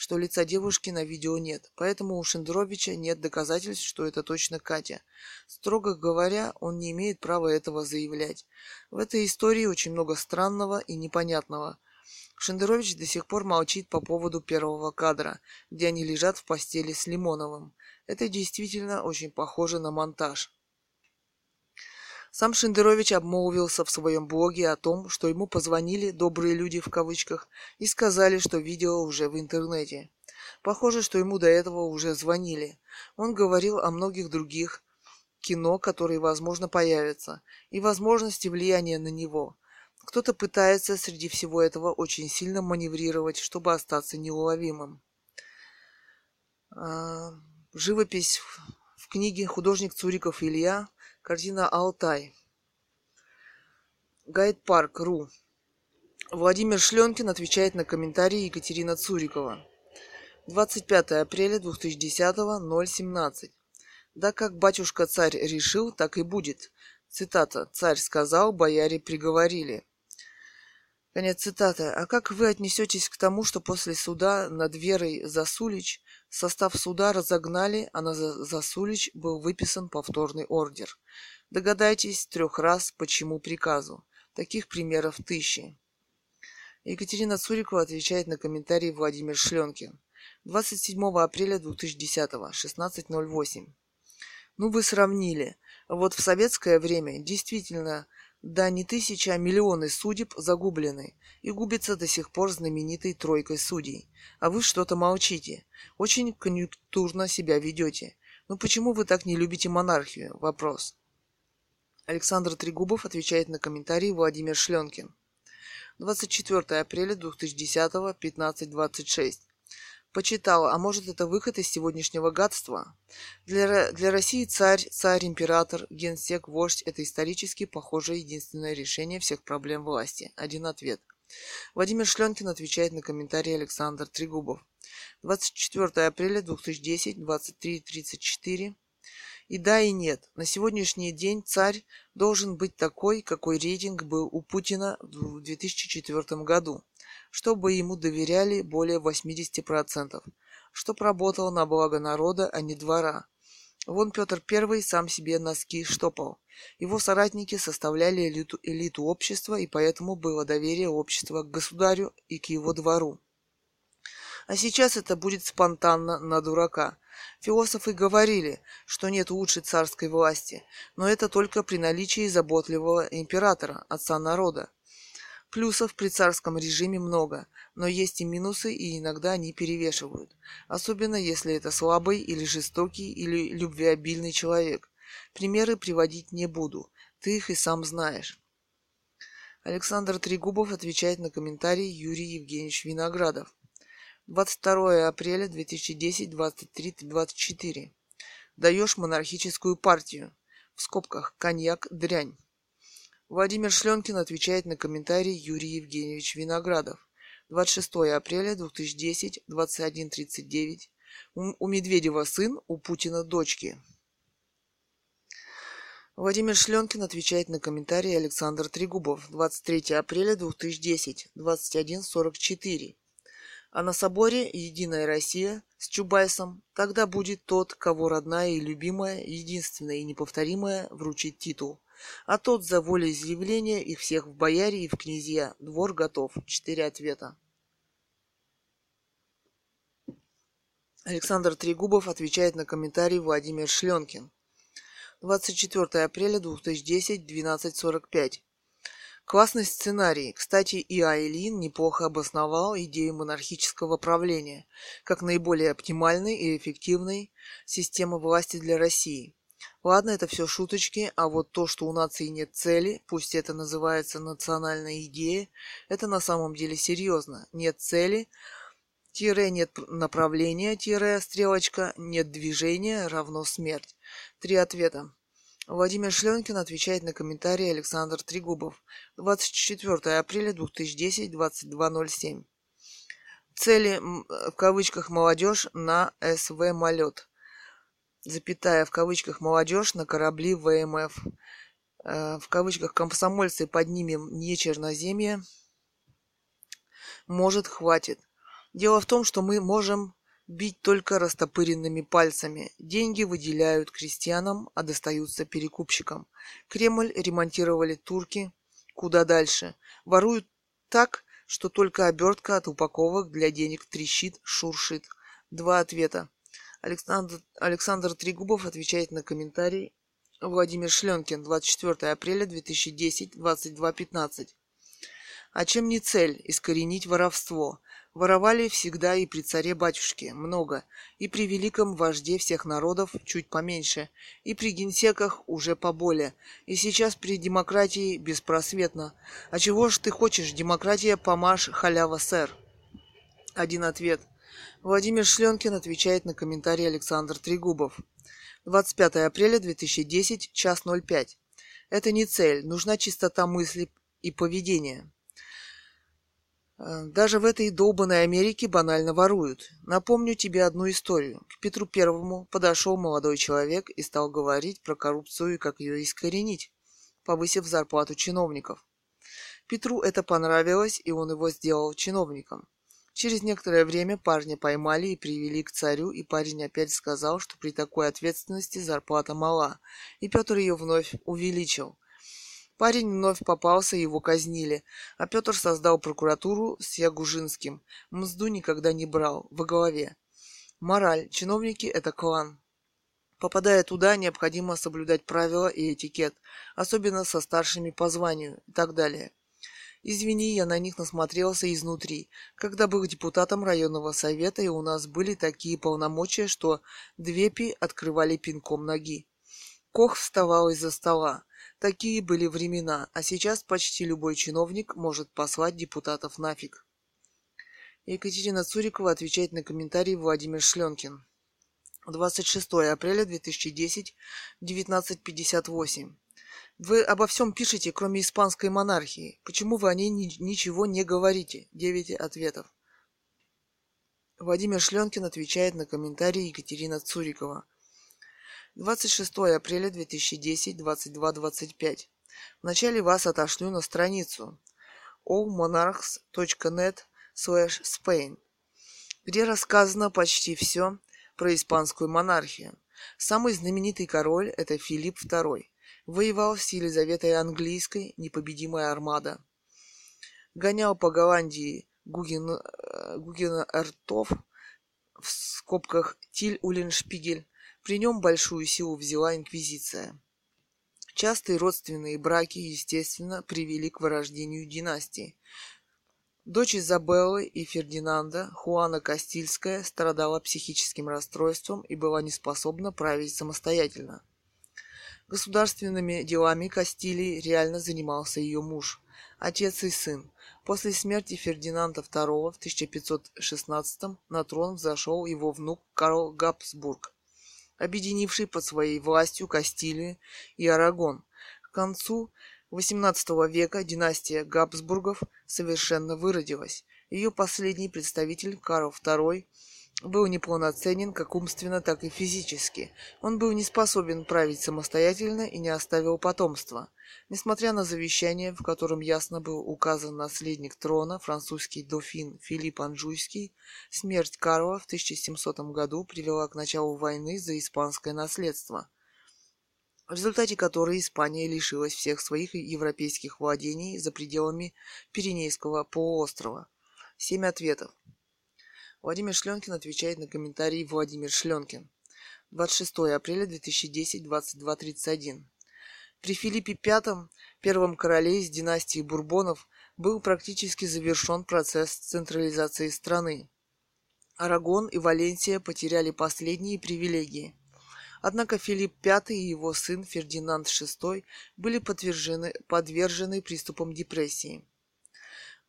что лица девушки на видео нет, поэтому у Шендеровича нет доказательств, что это точно Катя. Строго говоря, он не имеет права этого заявлять. В этой истории очень много странного и непонятного. Шендерович до сих пор молчит по поводу первого кадра, где они лежат в постели с Лимоновым. Это действительно очень похоже на монтаж. Сам Шендерович обмолвился в своем блоге о том, что ему позвонили «добрые люди» в кавычках и сказали, что видео уже в интернете. Похоже, что ему до этого уже звонили. Он говорил о многих других кино, которые, возможно, появятся, и возможности влияния на него. Кто-то пытается среди всего этого очень сильно маневрировать, чтобы остаться неуловимым. Живопись в книге «Художник Цуриков Илья». Картина «Алтай». Гайдпарк точка ру. Владимир Шленкин отвечает на комментарии Екатерина Цурикова. двадцать пятого апреля две тысячи десятого, ноль семнадцать. «Да как батюшка царь решил, так и будет». Цитата. «Царь сказал, бояре приговорили». Конец цитаты. А как вы отнесетесь к тому, что после суда над Верой Засулич состав суда разогнали, а на Засулич был выписан повторный ордер? Догадайтесь трех раз, почему приказу. Таких примеров тысячи. Екатерина Цурикова отвечает на комментарий Владимир Шленкин. двадцать седьмого апреля две тысячи десятого, шестнадцать ноль восемь. Ну вы сравнили. Вот в советское время действительно... Да, не тысячи, а миллионы судеб загублены, и губится до сих пор знаменитой тройкой судей. А вы что-то молчите, очень конъюнктурно себя ведете. Ну почему вы так не любите монархию? Вопрос. Александр Трегубов отвечает на комментарий Владимир Шленкин. двадцать четвертого апреля две тысячи десятого, пятнадцать двадцать шесть. Почитала, а может это выход из сегодняшнего гадства? Для, для России царь, царь-император, генсек, вождь – это исторически, похоже, единственное решение всех проблем власти. Один ответ. Владимир Шленкин отвечает на комментарии Александр Трегубов. двадцать четвёртого апреля две тысячи десятого, двадцать три тридцать четыре. И да, и нет. На сегодняшний день царь должен быть такой, какой рейтинг был у Путина в две тысячи четвёртом году, чтобы ему доверяли более восемьдесят процентов, чтоб работал на благо народа, а не двора. Вон Петр Первый сам себе носки штопал. Его соратники составляли элиту, элиту общества, и поэтому было доверие общества к государю и к его двору. А сейчас это будет спонтанно на дурака. Философы говорили, что нет лучшей царской власти, но это только при наличии заботливого императора, отца народа. Плюсов при царском режиме много, но есть и минусы, и иногда они перевешивают. Особенно если это слабый или жестокий или любвеобильный человек. Примеры приводить не буду, ты их и сам знаешь. Александр Трегубов отвечает на комментарий Юрий Евгеньевич Виноградов. двадцать второго апреля две тысячи десятого, двадцать три двадцать четыре. Даешь монархическую партию. В скобках коньяк дрянь. Владимир Шленкин отвечает на комментарий Юрий Евгеньевич Виноградов. двадцать шестого апреля две тысячи десятого, двадцать один тридцать девять. У Медведева сын, у Путина дочки. Владимир Шленкин отвечает на комментарий Александр Трегубов. двадцать третьего апреля две тысячи десятого, двадцать один сорок четыре. А на соборе «Единая Россия» с Чубайсом тогда будет тот, кого родная и любимая, единственная и неповторимая вручит титул. А тот за волеизъявление их всех в бояре и в князья. Двор готов. Четыре ответа. Александр Трегубов отвечает на комментарий Владимир Шленкин. двадцать четвёртого апреля две тысячи десятого, двенадцать сорок пять. Классный сценарий. Кстати, и Айлин неплохо обосновал идею монархического правления как наиболее оптимальной и эффективной системы власти для России. Ладно, это все шуточки, а вот то, что у нации нет цели, пусть это называется национальной идеей, это на самом деле серьезно. Нет цели, тире нет направления, тире стрелочка, нет движения, равно смерть. Три ответа. Владимир Шленкин отвечает на комментарии Александр Трегубов. двадцать четвёртого апреля две тысячи десятого, двадцать два ноль семь. Цели, в кавычках, молодежь на СВ «Малет», запятая, в кавычках, молодежь на корабли ВМФ, э, в кавычках, комсомольцы поднимем не черноземье, может, хватит. Дело в том, что мы можем бить только растопыренными пальцами. Деньги выделяют крестьянам, а достаются перекупщикам. Кремль ремонтировали турки. Куда дальше? Воруют так, что только обертка от упаковок для денег трещит, шуршит. Два ответа. Александр, Александр Трегубов отвечает на комментарий Владимир Шленкин. двадцать четвёртого апреля две тысячи десятого, двадцать два пятнадцать. А чем не цель искоренить воровство? Воровали всегда и при царе-батюшке, много, и при великом вожде всех народов чуть поменьше, и при генсеках уже поболее, и сейчас при демократии беспросветно. А чего ж ты хочешь, демократия, помашь, халява, сэр? Один ответ. Владимир Шленкин отвечает на комментарий Александр Трегубов. двадцать пятого апреля две тысячи десятого, час ноль пять. Это не цель, нужна чистота мысли и поведения. Даже в этой долбанной Америке банально воруют. Напомню тебе одну историю. К Петру Первому подошел молодой человек и стал говорить про коррупцию и как ее искоренить, повысив зарплату чиновников. Петру это понравилось, и он его сделал чиновником. Через некоторое время парня поймали и привели к царю, и парень опять сказал, что при такой ответственности зарплата мала, и Петр ее вновь увеличил. Парень вновь попался, его казнили, а Петр создал прокуратуру с Ягужинским. Мзду никогда не брал, во главе. Мораль. Чиновники – это клан. Попадая туда, необходимо соблюдать правила и этикет, особенно со старшими по званию и так далее. Извини, я на них насмотрелся изнутри, когда был депутатом районного совета, и у нас были такие полномочия, что двепи открывали пинком ноги. Кох вставал из-за стола. Такие были времена, а сейчас почти любой чиновник может послать депутатов нафиг. Екатерина Цурикова отвечает на комментарий Владимир Шленкин. двадцать шестого апреля две тысячи десятого, девятнадцать пятьдесят восемь. Вы обо всем пишете, кроме испанской монархии. Почему вы о ней ни- ничего не говорите? Девять ответов. Владимир Шленкин отвечает на комментарии Екатерина Цурикова. двадцать шестого апреля две тысячи десятого, двадцать два двадцать пять. Вначале вас отошлю на страницу олл монархс точка нет слэш спейн, где рассказано почти все про испанскую монархию. Самый знаменитый король – это Филипп второй. Воевал с Елизаветой Английской, непобедимая армада. Гонял по Голландии Гуген... Гугенартов, в скобках Тиль Уллиншпигель. При нем большую силу взяла инквизиция. Частые родственные браки, естественно, привели к вырождению династии. Дочь Изабеллы и Фердинанда, Хуана Кастильская, страдала психическим расстройством и была неспособна править самостоятельно. Государственными делами Кастилии реально занимался ее муж, отец и сын. После смерти Фердинанда второго в тысяча пятьсот шестнадцатом на трон взошел его внук Карл Габсбург, объединивший под своей властью Кастилию и Арагон. К концу восемнадцатого века династия Габсбургов совершенно выродилась. Ее последний представитель Карл второй был неполноценен как умственно, так и физически. Он был не способен править самостоятельно и не оставил потомства. Несмотря на завещание, в котором ясно был указан наследник трона, французский дофин Филипп Анжуйский, смерть Карла в тысяча семисотом году привела к началу войны за испанское наследство, в результате которой Испания лишилась всех своих европейских владений за пределами Пиренейского полуострова. Семь ответов. Владимир Шленкин отвечает на комментарии Владимир Шленкин. двадцать шестого апреля две тысячи десятого, двадцать два тридцать один. При Филиппе пятом, первом короле из династии Бурбонов, был практически завершен процесс централизации страны. Арагон и Валенсия потеряли последние привилегии. Однако Филипп пятый и его сын Фердинанд шестой были подвержены, подвержены приступам депрессии,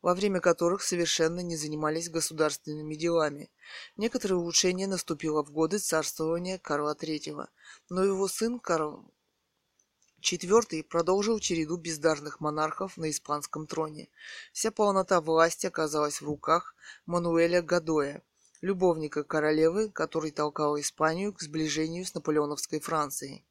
во время которых совершенно не занимались государственными делами. Некоторое улучшение наступило в годы царствования Карла третьего, но его сын Карл четвёртый продолжил череду бездарных монархов на испанском троне. Вся полнота власти оказалась в руках Мануэля Гадоя, любовника королевы, который толкал Испанию к сближению с наполеоновской Францией.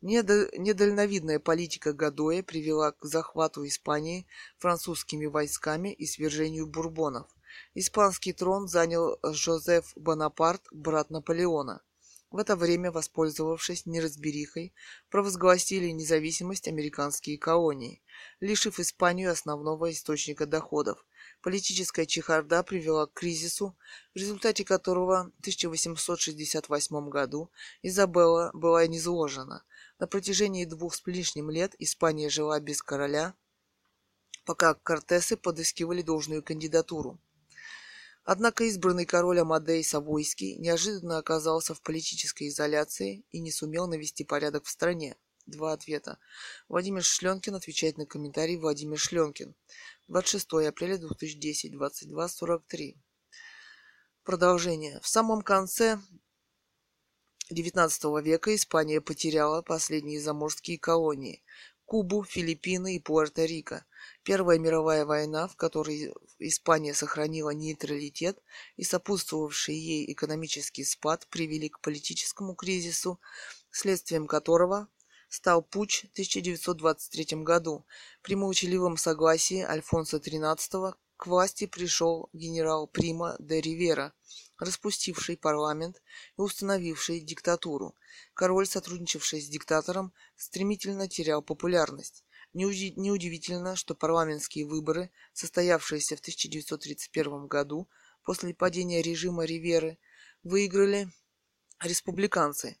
Недальновидная политика Гадоя привела к захвату Испании французскими войсками и свержению бурбонов. Испанский трон занял Жозеф Бонапарт, брат Наполеона. В это время, воспользовавшись неразберихой, провозгласили независимость американские колонии, лишив Испанию основного источника доходов. Политическая чехарда привела к кризису, в результате которого в тысяча восемьсот шестьдесят восьмом году Изабелла была низложена. На протяжении двух с лишним лет Испания жила без короля, пока кортесы подыскивали должную кандидатуру. Однако избранный король Амадей Савойский неожиданно оказался в политической изоляции и не сумел навести порядок в стране. Два ответа. Владимир Шленкин отвечает на комментарий Владимир Шленкин. двадцать шестого апреля две тысячи десятого, двадцать два сорок три. Продолжение. В самом конце девятнадцатого века Испания потеряла последние заморские колонии – Кубу, Филиппины и Пуэрто-Рико. Первая мировая война, в которой Испания сохранила нейтралитет и сопутствовавший ей экономический спад, привели к политическому кризису, следствием которого стал путч в тысяча девятьсот двадцать третьем году. При молчаливом согласии Альфонсо тринадцатого к власти пришел генерал Прима де Ривера, распустивший парламент и установивший диктатуру. Король, сотрудничавший с диктатором, стремительно терял популярность. Неудивительно, что парламентские выборы, состоявшиеся в тысяча девятьсот тридцать первом году после падения режима Риверы, выиграли республиканцы.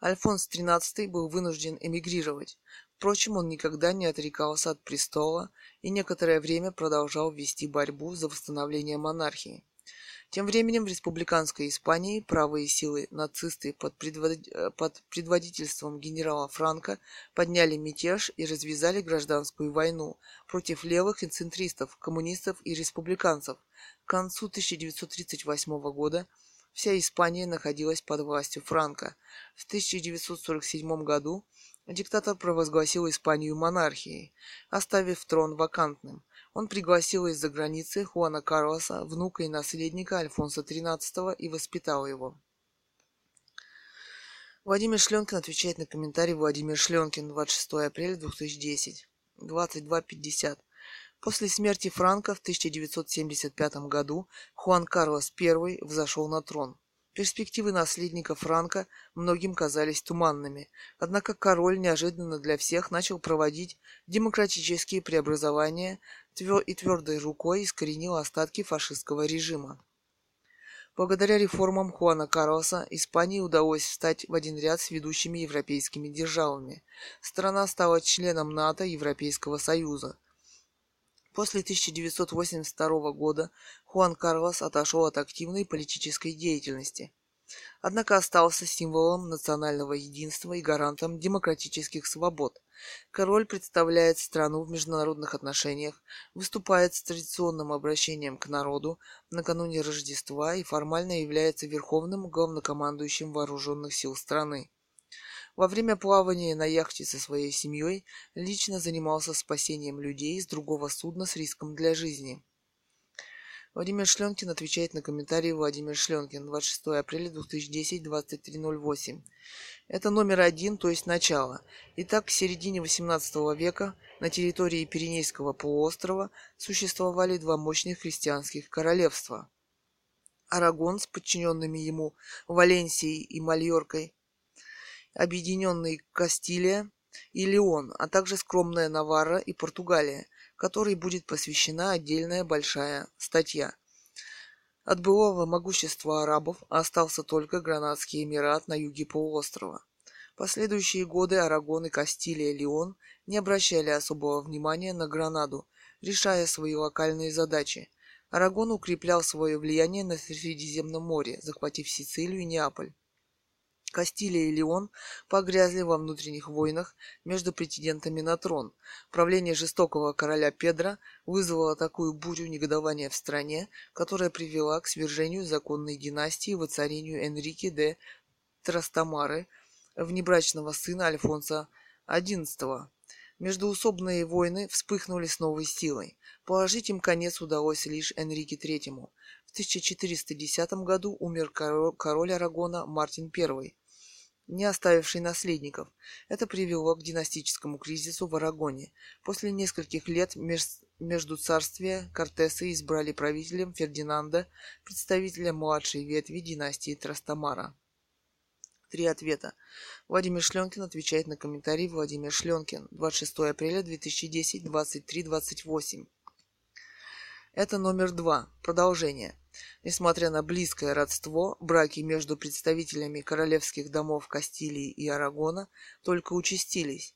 Альфонс тринадцатый был вынужден эмигрировать. Впрочем, он никогда не отрекался от престола и некоторое время продолжал вести борьбу за восстановление монархии. Тем временем в республиканской Испании правые силы нацисты под предводительством генерала Франко подняли мятеж и развязали гражданскую войну против левых и центристов, коммунистов и республиканцев. К концу тысяча девятьсот тридцать восьмого года вся Испания находилась под властью Франко. В тысяча девятьсот сорок седьмом году Диктатор провозгласил Испанию монархией, оставив трон вакантным. Он пригласил из-за границы Хуана Карлоса, внука и наследника Альфонса тринадцатого, и воспитал его. Владимир Шленкин отвечает на комментарий. Владимир Шленкин, двадцать шестого апреля две тысячи десятого, двадцать два пятьдесят. После смерти Франко в тысяча девятьсот семьдесят пятом году Хуан Карлос I взошел на трон. Перспективы наследника Франко многим казались туманными, однако король неожиданно для всех начал проводить демократические преобразования и твердой рукой искоренил остатки фашистского режима. Благодаря реформам Хуана Карлоса Испании удалось встать в один ряд с ведущими европейскими державами. Страна стала членом НАТО и Европейского Союза. После тысяча девятьсот восемьдесят второго года Хуан Карлос отошел от активной политической деятельности, однако остался символом национального единства и гарантом демократических свобод. Король представляет страну в международных отношениях, выступает с традиционным обращением к народу накануне Рождества и формально является верховным главнокомандующим вооруженных сил страны. Во время плавания на яхте со своей семьей лично занимался спасением людей с другого судна с риском для жизни. Владимир Шленкин отвечает на комментарии. Владимир Шленкин, двадцать шестого апреля две тысячи десятого, двадцать три ноль восемь. Это номер один, то есть начало. Итак, к середине восемнадцатого века на территории Пиренейского полуострова существовали два мощных христианских королевства. Арагон с подчиненными ему Валенсией и Мальоркой, объединенный Кастилия и Леон, а также скромная Наварра и Португалия, которой будет посвящена отдельная большая статья. От былого могущества арабов остался только Гранадский эмират на юге полуострова. Последующие годы Арагон и Кастилия, Леон не обращали особого внимания на Гранаду, решая свои локальные задачи. Арагон укреплял свое влияние на Средиземном море, захватив Сицилию и Неаполь. Кастилия и Леон погрязли во внутренних войнах между претендентами на трон. Правление жестокого короля Педро вызвало такую бурю негодования в стране, которая привела к свержению законной династии и воцарению Энрике де Трастамары, внебрачного сына Альфонса одиннадцатого. Междуусобные войны вспыхнули с новой силой. Положить им конец удалось лишь Энрике третьему. В тысяча четыреста десятом году умер король Арагона Мартин I, не оставивший наследников. Это привело к династическому кризису в Арагоне. После нескольких лет между царствия Кортесы избрали правителем Фердинанда, представителя младшей ветви династии Трастамара. Три ответа. Владимир Шленкин отвечает на комментарий. Владимир Шленкин, двадцать шестого апреля две тысячи десятого, двадцать три двадцать восемь. Это номер два. Продолжение. Несмотря на близкое родство, браки между представителями королевских домов Кастилии и Арагона только участились.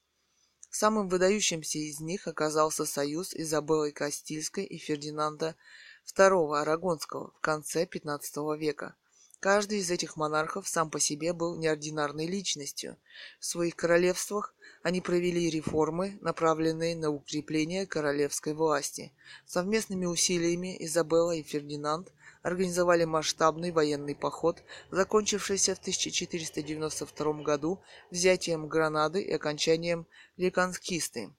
Самым выдающимся из них оказался союз Изабеллы Кастильской и Фердинанда второго Арагонского в конце пятнадцатого века. Каждый из этих монархов сам по себе был неординарной личностью. В своих королевствах они провели реформы, направленные на укрепление королевской власти. Совместными усилиями Изабелла и Фердинанд организовали масштабный военный поход, закончившийся в тысяча четыреста девяносто втором году взятием Гранады и окончанием Реконкисты.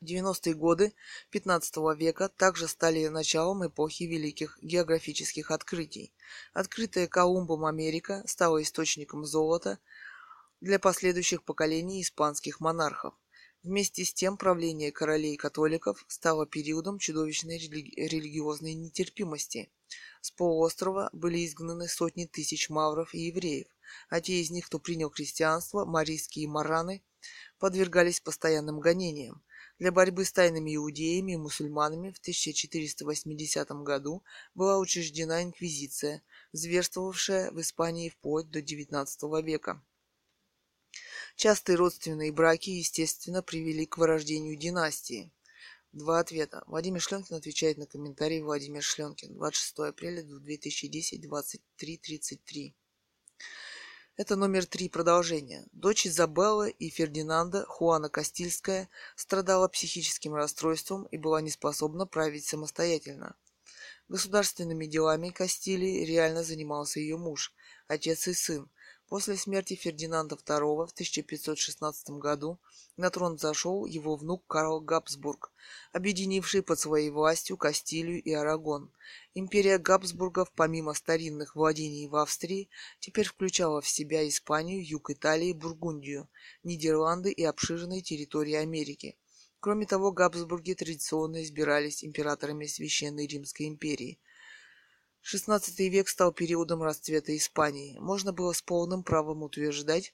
девяностые годы пятнадцатого века также стали началом эпохи великих географических открытий. Открытая Колумбом Америка стала источником золота для последующих поколений испанских монархов. Вместе с тем правление королей-католиков стало периодом чудовищной религи- религиозной нетерпимости. С полуострова были изгнаны сотни тысяч мавров и евреев, а те из них, кто принял христианство, марийские мараны, подвергались постоянным гонениям. Для борьбы с тайными иудеями и мусульманами в тысяча четыреста восьмидесятом году была учреждена инквизиция, зверствовавшая в Испании вплоть до девятнадцатого века. Частые родственные браки, естественно, привели к вырождению династии. Два ответа. Владимир Шленкин отвечает на комментарий. Владимир Шленкин, двадцать шестого апреля две тысячи десятого, двадцать три тридцать три. Это номер три. Продолжение. Дочь Изабеллы и Фердинанда, Хуана Кастильская, страдала психическим расстройством и была неспособна править самостоятельно. Государственными делами Кастилии реально занимался ее муж, отец и сын. После смерти Фердинанда второго в тысяча пятьсот шестнадцатом году на трон зашел его внук Карл Габсбург, объединивший под своей властью Кастилию и Арагон. Империя Габсбургов, помимо старинных владений в Австрии, теперь включала в себя Испанию, юг Италии, Бургундию, Нидерланды и обширные территории Америки. Кроме того, Габсбурги традиционно избирались императорами Священной Римской империи. шестнадцатый век стал периодом расцвета Испании. Можно было с полным правом утверждать,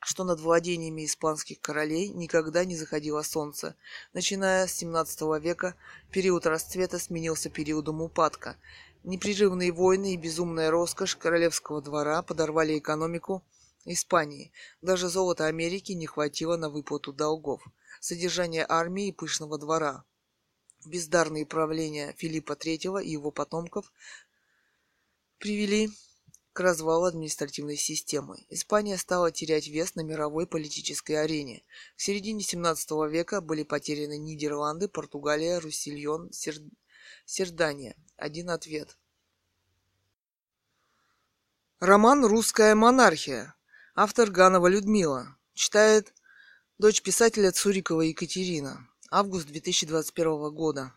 что над владениями испанских королей никогда не заходило солнце. Начиная с семнадцатого века период расцвета сменился периодом упадка. Непрерывные войны и безумная роскошь королевского двора подорвали экономику Испании. Даже золота Америки не хватило на выплату долгов, содержание армии и пышного двора. Бездарные правления Филиппа третьего и его потомков привели к развалу административной системы. Испания стала терять вес на мировой политической арене. В середине семнадцатого века были потеряны Нидерланды, Португалия, Руссельон, Сер... Сердания. Один ответ. Роман «Русская монархия». Автор Ганова Людмила. Читает дочь писателя Цурикова Екатерина. Август две тысячи двадцать первого года.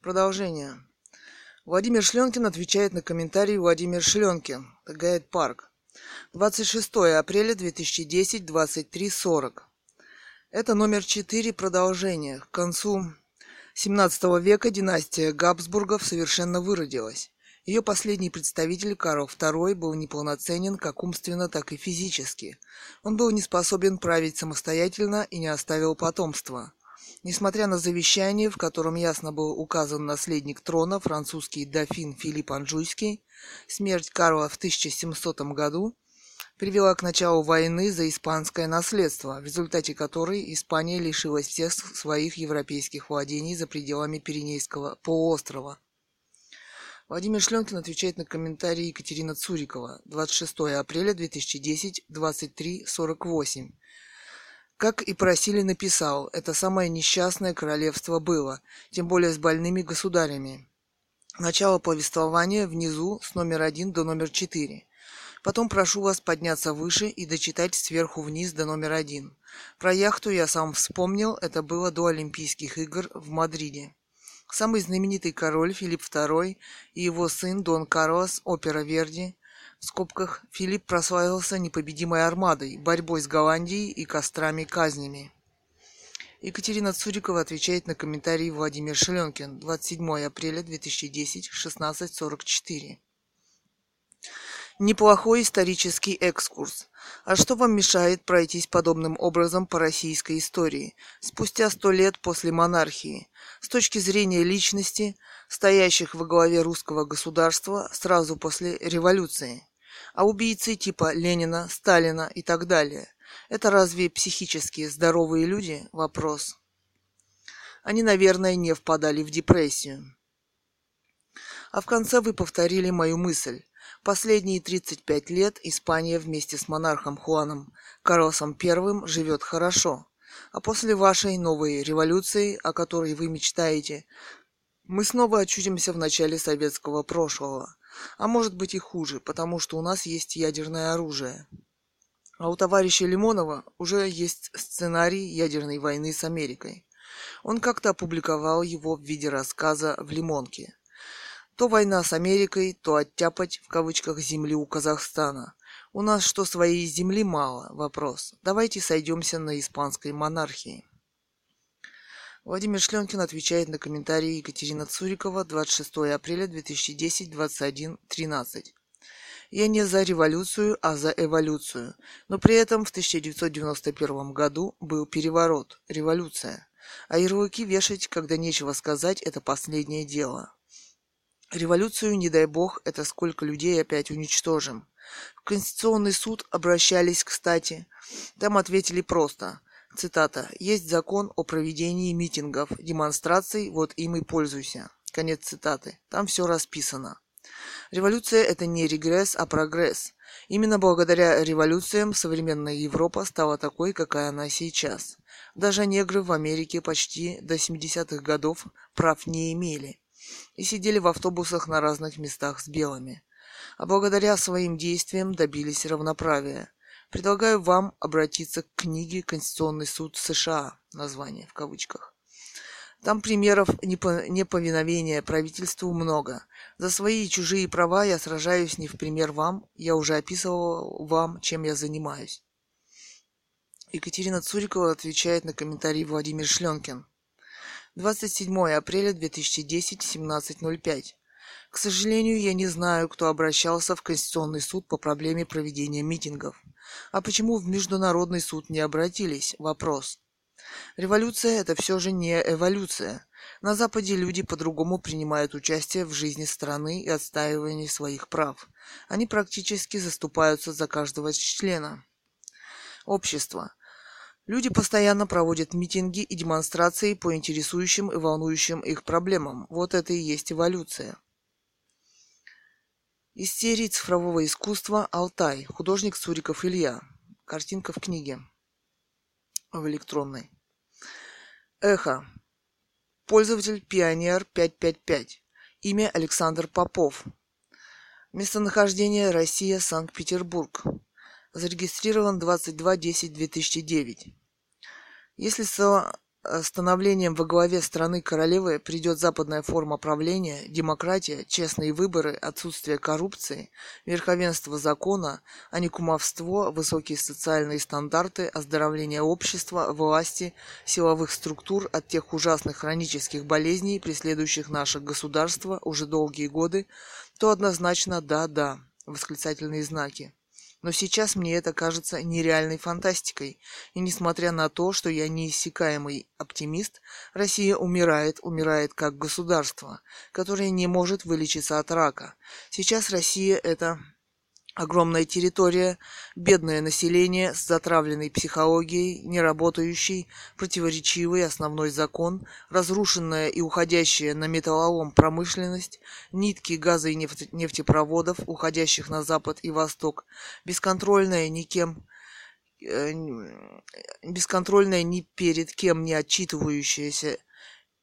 Продолжение. Владимир Шленкин отвечает на комментарий Владимир Шленкин. Гайд Парк. двадцать шестого апреля две тысячи десятого, двадцать три сорок. Это номер четыре. Продолжение. К концу семнадцатого века династия Габсбургов совершенно выродилась. Ее последний представитель Карл второй был неполноценен как умственно, так и физически. Он был не способен править самостоятельно и не оставил потомства. Несмотря на завещание, в котором ясно был указан наследник трона, французский дофин Филипп Анжуйский, смерть Карла в тысяча семисотом году привела к началу войны за испанское наследство, в результате которой Испания лишилась всех своих европейских владений за пределами Пиренейского полуострова. Владимир Шленкин отвечает на комментарии Екатерина Цурикова. двадцать шестого апреля две тысячи десятого, двадцать три сорок восемь. Как и просили, написал, это самое несчастное королевство было, тем более с больными государями. Начало повествования внизу с номер один до номер четыре. Потом прошу вас подняться выше и дочитать сверху вниз до номер один. Про яхту я сам вспомнил, это было до Олимпийских игр в Мадриде. Самый знаменитый король Филипп второй и его сын Дон Карлос, опера Верди, в скобках Филипп прославился непобедимой армадой, борьбой с Голландией и кострами-казнями. Екатерина Цурикова отвечает на комментарий Владимир Шленкин, двадцать седьмого апреля две тысячи десятого, шестнадцать сорок четыре. Неплохой исторический экскурс. А что вам мешает пройтись подобным образом по российской истории, спустя сто лет после монархии? С точки зрения личности, стоящих во главе русского государства сразу после революции. А убийцы типа Ленина, Сталина и так далее. Это разве психически здоровые люди? Вопрос. Они, наверное, не впадали в депрессию. А в конце вы повторили мою мысль. Последние тридцать пять лет Испания вместе с монархом Хуаном Карлосом первым живет хорошо. А после вашей новой революции, о которой вы мечтаете, мы снова очутимся в начале советского прошлого. А может быть и хуже, потому что у нас есть ядерное оружие. А у товарища Лимонова уже есть сценарий ядерной войны с Америкой. Он как-то опубликовал его в виде рассказа в «Лимонке». То война с Америкой, то оттяпать, в кавычках, земли у Казахстана. У нас что, своей земли мало? Вопрос. Давайте сойдемся на испанской монархии. Владимир Шленкин отвечает на комментарии Екатерина Цурикова, двадцать шестого апреля две тысячи десятого, двадцать один тринадцать. Я не за революцию, а за эволюцию. Но при этом в тысяча девятьсот девяносто первом году был переворот, революция. А ярлыки вешать, когда нечего сказать, это последнее дело. Революцию, не дай бог, это сколько людей опять уничтожим. В Конституционный суд обращались, кстати. Там ответили просто. Цитата. «Есть закон о проведении митингов, демонстраций, вот им и пользуйся». Конец цитаты. Там все расписано. Революция – это не регресс, а прогресс. Именно благодаря революциям современная Европа стала такой, какая она сейчас. Даже негры в Америке почти до семидесятых годов прав не имели и сидели в автобусах на разных местах с белыми. а благодаря своим действиям добились равноправия. Предлагаю вам обратиться к книге «Конституционный суд США», название в кавычках. Там примеров неповиновения правительству много. За свои и чужие права я сражаюсь не в пример вам, я уже описывал вам, чем я занимаюсь. Екатерина Цурикова отвечает на комментарий Владимир Шленкин. двадцать седьмое апреля две тысячи десятого, семнадцать ноль пять. К сожалению, я не знаю, кто обращался в Конституционный суд по проблеме проведения митингов. А почему в Международный суд не обратились? Вопрос. Революция – это все же не эволюция. На Западе люди по-другому принимают участие в жизни страны и отстаивании своих прав. Они практически заступаются за каждого члена общества. Люди постоянно проводят митинги и демонстрации по интересующим и волнующим их проблемам. Вот это и есть эволюция. Из серии цифрового искусства «Алтай». Художник Цуриков Илья. Картинка в книге. В электронной. Эхо. Пользователь Пионер пять пять пять. Имя Александр Попов. Местонахождение Россия, Санкт-Петербург. Зарегистрирован двадцать два десять две тысячи девятого. Если со становлением во главе страны королевы придет западная форма правления, демократия, честные выборы, отсутствие коррупции, верховенство закона, а не кумовство, высокие социальные стандарты, оздоровление общества, власти, силовых структур от тех ужасных хронических болезней, преследующих наше государство уже долгие годы, то однозначно «да-да» восклицательные знаки. Но сейчас мне это кажется нереальной фантастикой, и несмотря на то, что я неиссякаемый оптимист, Россия умирает, умирает как государство, которое не может вылечиться от рака. Сейчас Россия – это огромная территория, бедное население с затравленной психологией, неработающий, противоречивый основной закон, разрушенная и уходящая на металлолом промышленность, нитки газа и нефтепроводов, уходящих на запад и восток, бесконтрольная никем, э, бесконтрольная ни перед кем не отчитывающаяся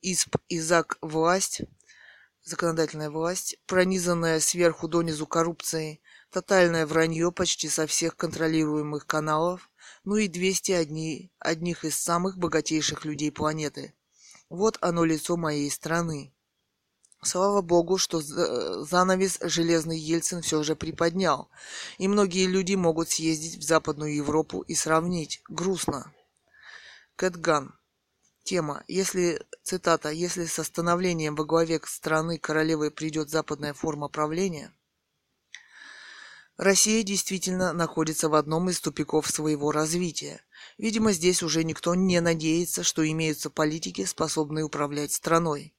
ИСП и ЗАГ власть, законодательная власть, пронизанная сверху донизу коррупцией, тотальное вранье почти со всех контролируемых каналов, ну и двести один одних из самых богатейших людей планеты. Вот оно лицо моей страны. Слава богу, что занавес железный Ельцин все же приподнял, и многие люди могут съездить в Западную Европу и сравнить. Грустно. Кэтган. Тема. Если, цитата, «Если со становлением во главе страны королевы придет западная форма правления», Россия действительно находится в одном из тупиков своего развития. Видимо, здесь уже никто не надеется, что имеются политики, способные управлять страной.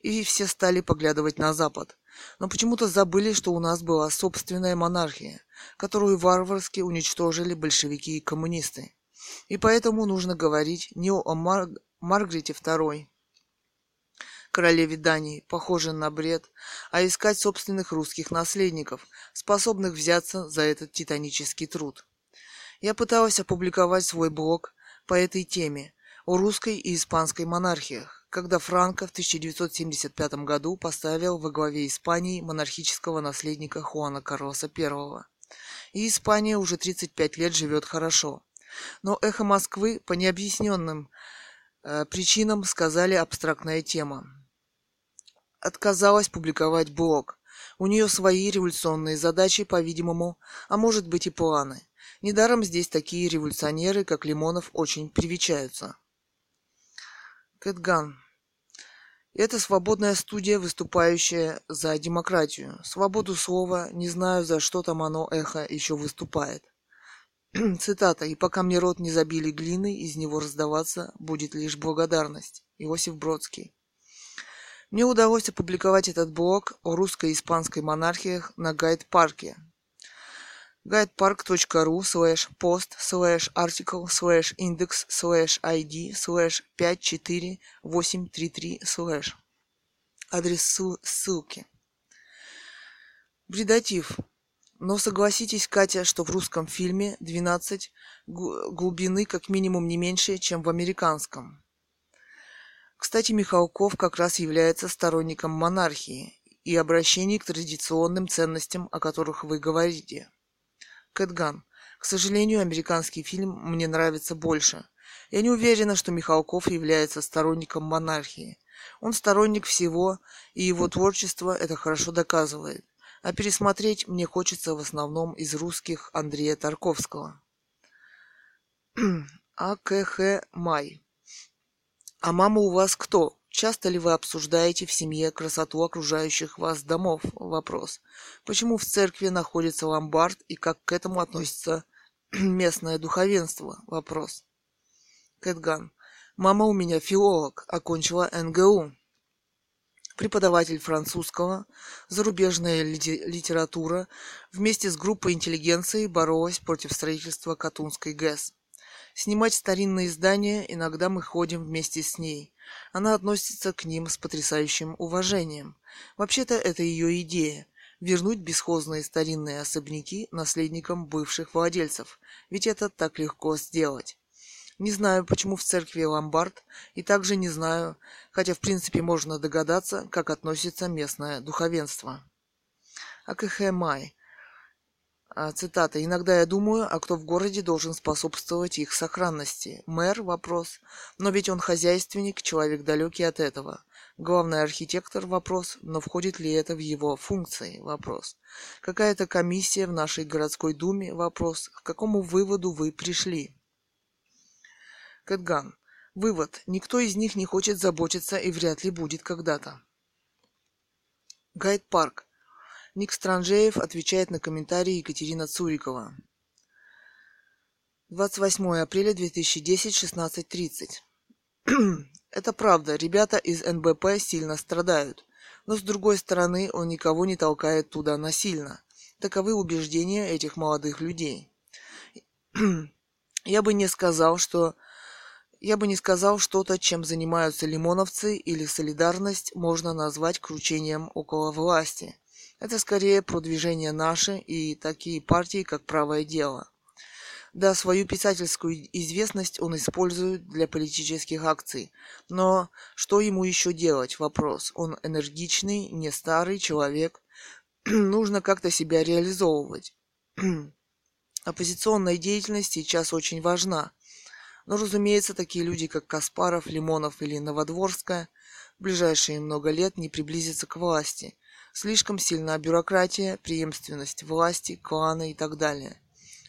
И все стали поглядывать на Запад. Но почему-то забыли, что у нас была собственная монархия, которую варварски уничтожили большевики и коммунисты. И поэтому нужно говорить не о Мар... Маргарете второй, королеве Дании, похоже на бред, а искать собственных русских наследников, способных взяться за этот титанический труд. Я пыталась опубликовать свой блог по этой теме о русской и испанской монархиях, когда Франко в тысяча девятьсот семьдесят пятом году поставил во главе Испании монархического наследника Хуана Карлоса Первого. И Испания уже тридцать пять лет живет хорошо. Но «Эхо Москвы» по необъясненным э, причинам сказали абстрактная тема. Отказалась публиковать блог. У нее свои революционные задачи, по-видимому, а может быть и планы. Недаром здесь такие революционеры, как Лимонов, очень привечаются. Кэтган. Это свободная студия, выступающая за демократию. Свободу слова, не знаю, за что там оно, эхо, еще выступает. Цитата. «И пока мне рот не забили глиной, из него раздаваться будет лишь благодарность». Иосиф Бродский. Мне удалось опубликовать этот блог о русско-испанской монархиях на гайд-парке. гайдпарк.ру слэш пост слэш артикл слэш индекс слэш id слэш пять четыре восемь три три слэш. Адрес ссылки. Бредатив. Но согласитесь, Катя, что в русском фильме «двенадцать» глубины как минимум не меньше, чем в американском. Кстати, Михалков как раз является сторонником монархии и обращении к традиционным ценностям, о которых вы говорите. Кэтган. К сожалению, американский фильм мне нравится больше. Я не уверена, что Михалков является сторонником монархии. Он сторонник всего, и его творчество это хорошо доказывает. А пересмотреть мне хочется в основном из русских Андрея Тарковского. А К Х Май. А мама у вас кто? Часто ли вы обсуждаете в семье красоту окружающих вас домов? Вопрос. Почему в церкви находится ломбард и как к этому относится местное духовенство? Вопрос. Кэтган. Мама у меня филолог, окончила Н Г У. Преподаватель французского, зарубежная литература, вместе с группой интеллигенции боролась против строительства Катунской ГЭС. Снимать старинные здания иногда мы ходим вместе с ней. Она относится к ним с потрясающим уважением. Вообще-то это ее идея – вернуть бесхозные старинные особняки наследникам бывших владельцев, ведь это так легко сделать. Не знаю, почему в церкви ломбард, и также не знаю, хотя в принципе можно догадаться, как относится местное духовенство. А К Х Май. Цитата. «Иногда я думаю, а кто в городе должен способствовать их сохранности? Мэр? Вопрос. Но ведь он хозяйственник, человек далекий от этого. Главный архитектор? Вопрос. Но входит ли это в его функции? Вопрос. Какая-то комиссия в нашей городской думе? Вопрос. К какому выводу вы пришли?» Кэтган. Вывод. Никто из них не хочет заботиться и вряд ли будет когда-то. Гайд Парк. Ник Странжеев отвечает на комментарии Екатерина Цурикова. двадцать восьмое апреля две тысячи десятого, шестнадцать тридцать. Это правда, ребята из Н Б П сильно страдают, но с другой стороны он никого не толкает туда насильно. Таковы убеждения этих молодых людей. Я бы не сказал, что... Я бы не сказал что-то, чем занимаются лимоновцы или солидарность, можно назвать кручением около власти. Это скорее продвижение «Наши» и такие партии, как «Правое дело». Да, свою писательскую известность он использует для политических акций. Но что ему еще делать? Вопрос. Он энергичный, не старый человек. Нужно как-то себя реализовывать. Оппозиционная деятельность сейчас очень важна. Но, разумеется, такие люди, как Каспаров, Лимонов или Новодворская, в ближайшие много лет не приблизятся к власти. Слишком сильна бюрократия, преемственность власти, кланы и так далее.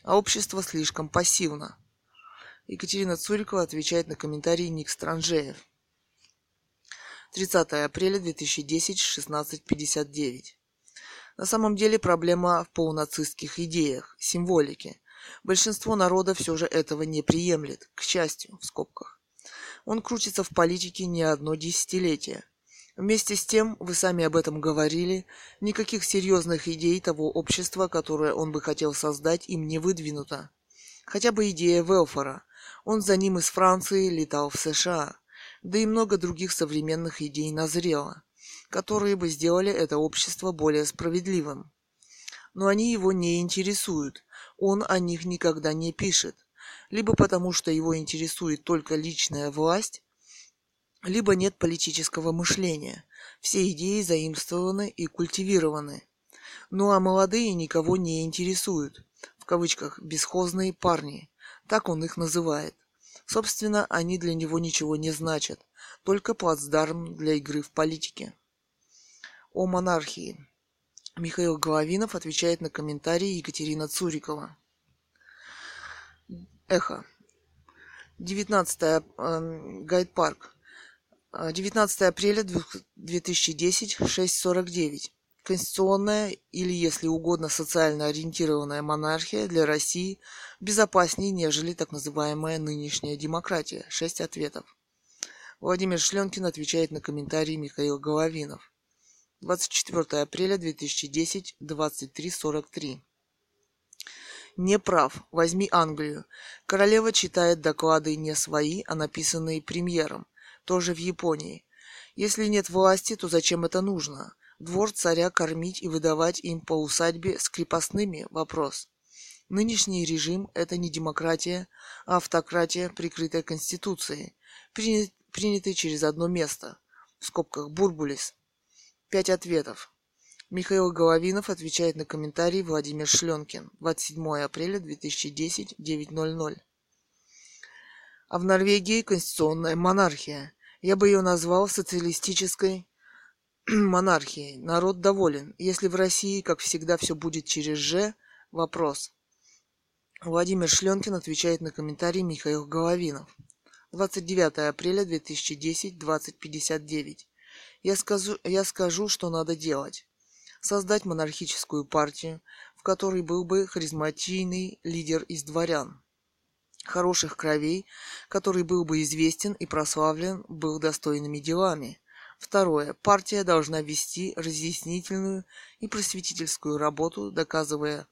А общество слишком пассивно. Екатерина Цурикова отвечает на комментарий Ник Странжеев. тридцатое апреля две тысячи десятого, шестнадцать пятьдесят девять. На самом деле проблема в полунацистских идеях, символике. Большинство народа все же этого не приемлет, к счастью, в скобках. Он крутится в политике не одно десятилетие. Вместе с тем, вы сами об этом говорили, никаких серьезных идей того общества, которое он бы хотел создать, им не выдвинуто. Хотя бы идея Велфора. Он за ним из Франции летал в С Ш А. Да и много других современных идей назрело, которые бы сделали это общество более справедливым. Но они его не интересуют. Он о них никогда не пишет, либо потому, что его интересует только личная власть, либо нет политического мышления. Все идеи заимствованы и культивированы. Ну а молодые никого не интересуют, в кавычках, «бесхозные парни», так он их называет. Собственно, они для него ничего не значат, только плацдарм для игры в политике. О монархии. Михаил Головинов отвечает на комментарии Екатерина Цурикова. Эхо. девятнадцатое э, Гайд-парк. девятнадцатое апреля две тысячи десятого, шесть сорок девять. Конституционная или, если угодно, социально ориентированная монархия для России безопаснее, нежели так называемая нынешняя демократия. Шесть ответов. Владимир Шленкин отвечает на комментарии Михаил Головинов. двадцать четвёртое апреля две тысячи десятого, двадцать три сорок три. Не прав. Возьми Англию. Королева читает доклады не свои, а написанные премьером. Тоже в Японии. Если нет власти, то зачем это нужно? Двор царя кормить и выдавать им по усадьбе с крепостными? Вопрос. Нынешний режим – это не демократия, а автократия, прикрытая Конституцией, принятая через одно место, в скобках Бурбулис. Пять ответов. Михаил Головинов отвечает на комментарий Владимир Шленкин. двадцать седьмое апреля две тысячи десятого, девять ноль ноль. А в Норвегии конституционная монархия. Я бы ее назвал социалистической монархией. Народ доволен. Если в России, как всегда, все будет через «Ж», вопрос. Владимир Шленкин отвечает на комментарий Михаил Головинов. двадцать девятое апреля две тысячи десятого, двадцать пятьдесят девять. Я скажу, я скажу, что надо делать. Создать монархическую партию, в которой был бы харизматичный лидер из дворян, хороших кровей, который был бы известен и прославлен был достойными делами. Второе. Партия должна вести разъяснительную и просветительскую работу, доказывая,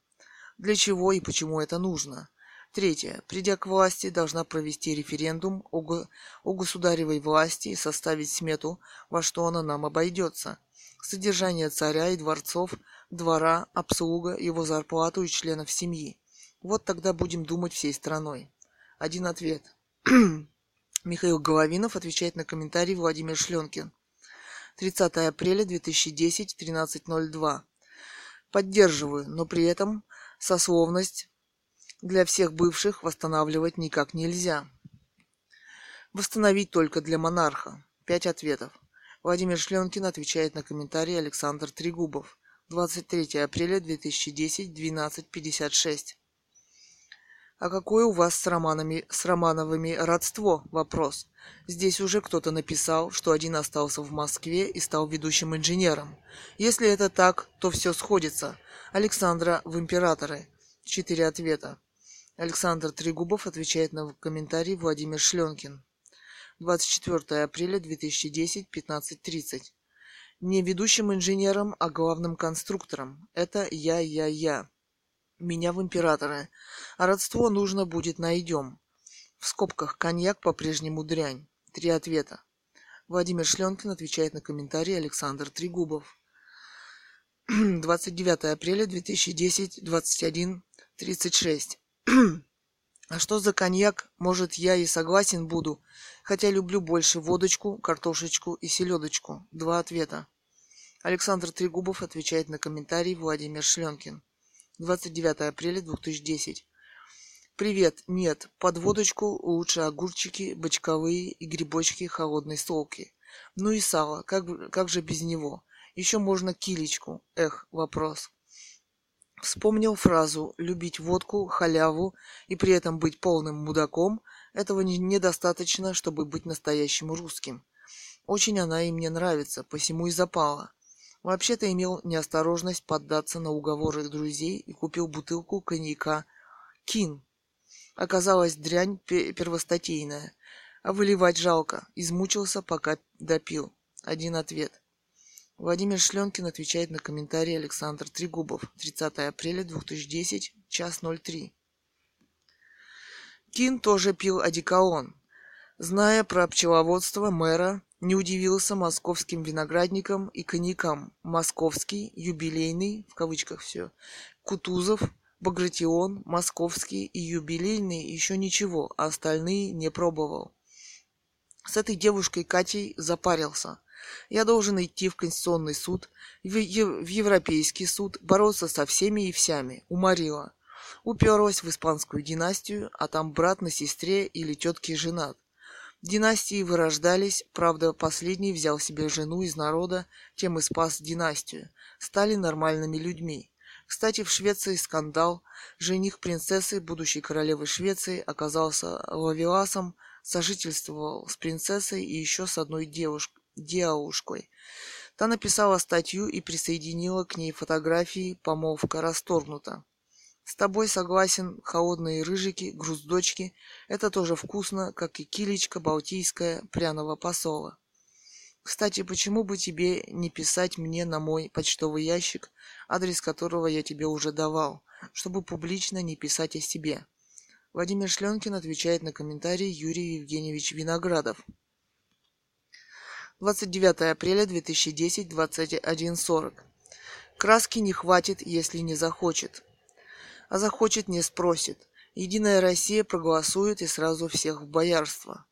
для чего и почему это нужно. Третье. Придя к власти, должна провести референдум о, го- о государевой власти и составить смету, во что она нам обойдется. Содержание царя и дворцов, двора, обслуга, его зарплату и членов семьи. Вот тогда будем думать всей страной. Один ответ. Михаил Головинов отвечает на комментарий Владимир Шленкин. тридцатое апреля две тысячи десятого, тринадцать ноль два. Поддерживаю, но при этом сословность для всех бывших восстанавливать никак нельзя. Восстановить только для монарха. Пять ответов. Владимир Шленкин отвечает на комментарий Александр Трегубов. двадцать третье апреля две тысячи десятого, двенадцать пятьдесят шесть. А какое у вас с, Романами, с Романовыми родство? Вопрос. Здесь уже кто-то написал, что один остался в Москве и стал ведущим инженером. Если это так, то все сходится. Александра в императоры. Четыре ответа. Александр Трегубов отвечает на комментарий Владимир Шленкин. двадцать четвертое апреля две тысячи десятого, пятнадцать тридцать. Не ведущим инженером, а главным конструктором. Это я-я-я. Меня в императоры. А родство нужно будет найдем. В скобках коньяк по-прежнему дрянь. Три ответа. Владимир Шленкин отвечает на комментарий Александр Трегубов. двадцать девятое апреля две тысячи десятого, двадцать один тридцать шесть. А что за коньяк? Может, я и согласен буду, хотя люблю больше водочку, картошечку и селедочку. Два ответа. Александр Трегубов отвечает на комментарий Владимир Шленкин. двадцать девятое апреля две тысячи десятого. Привет, нет, под водочку лучше огурчики, бочковые и грибочки холодной солки. Ну и сало, как, как же без него? Еще можно килечку. Эх, вопрос. Вспомнил фразу «любить водку, халяву и при этом быть полным мудаком». Этого недостаточно, чтобы быть настоящим русским. Очень она и мне нравится, посему и запала. Вообще-то имел неосторожность поддаться на уговоры друзей и купил бутылку коньяка «Кин». Оказалась дрянь первостатейная. А выливать жалко. Измучился, пока допил. Один ответ. Владимир Шленкин отвечает на комментарий Александр Трегубов. тридцатое апреля две тысячи десятого, час ноль три. Кин тоже пил одеколон. Зная про пчеловодство мэра, не удивился московским виноградникам и коньякам. Московский, юбилейный, в кавычках все, Кутузов, Багратион, московский и юбилейный еще ничего, а остальные не пробовал. С этой девушкой Катей запарился. Я должен идти в Конституционный суд, в, ев- в Европейский суд, бороться со всеми и всями. Уморила. Уперлась в испанскую династию, а там брат на сестре или тетке женат. Династии вырождались, правда, последний взял себе жену из народа, тем и спас династию. Стали нормальными людьми. Кстати, в Швеции скандал. Жених принцессы, будущей королевы Швеции, оказался ловеласом, сожительствовал с принцессой и еще с одной девуш... девушкой. Та написала статью и присоединила к ней фотографии, помолвка расторгнута. С тобой согласен, холодные рыжики, груздочки. Это тоже вкусно, как и килечка балтийская пряного посола. Кстати, почему бы тебе не писать мне на мой почтовый ящик, адрес которого я тебе уже давал, чтобы публично не писать о себе? Владимир Шленкин отвечает на комментарий Юрий Евгеньевич Виноградов. двадцать девятое апреля две тысячи десятого, двадцать один сорок. Краски не хватит, если не захочет. А захочет, не спросит. Единая Россия проголосует и сразу всех в боярство.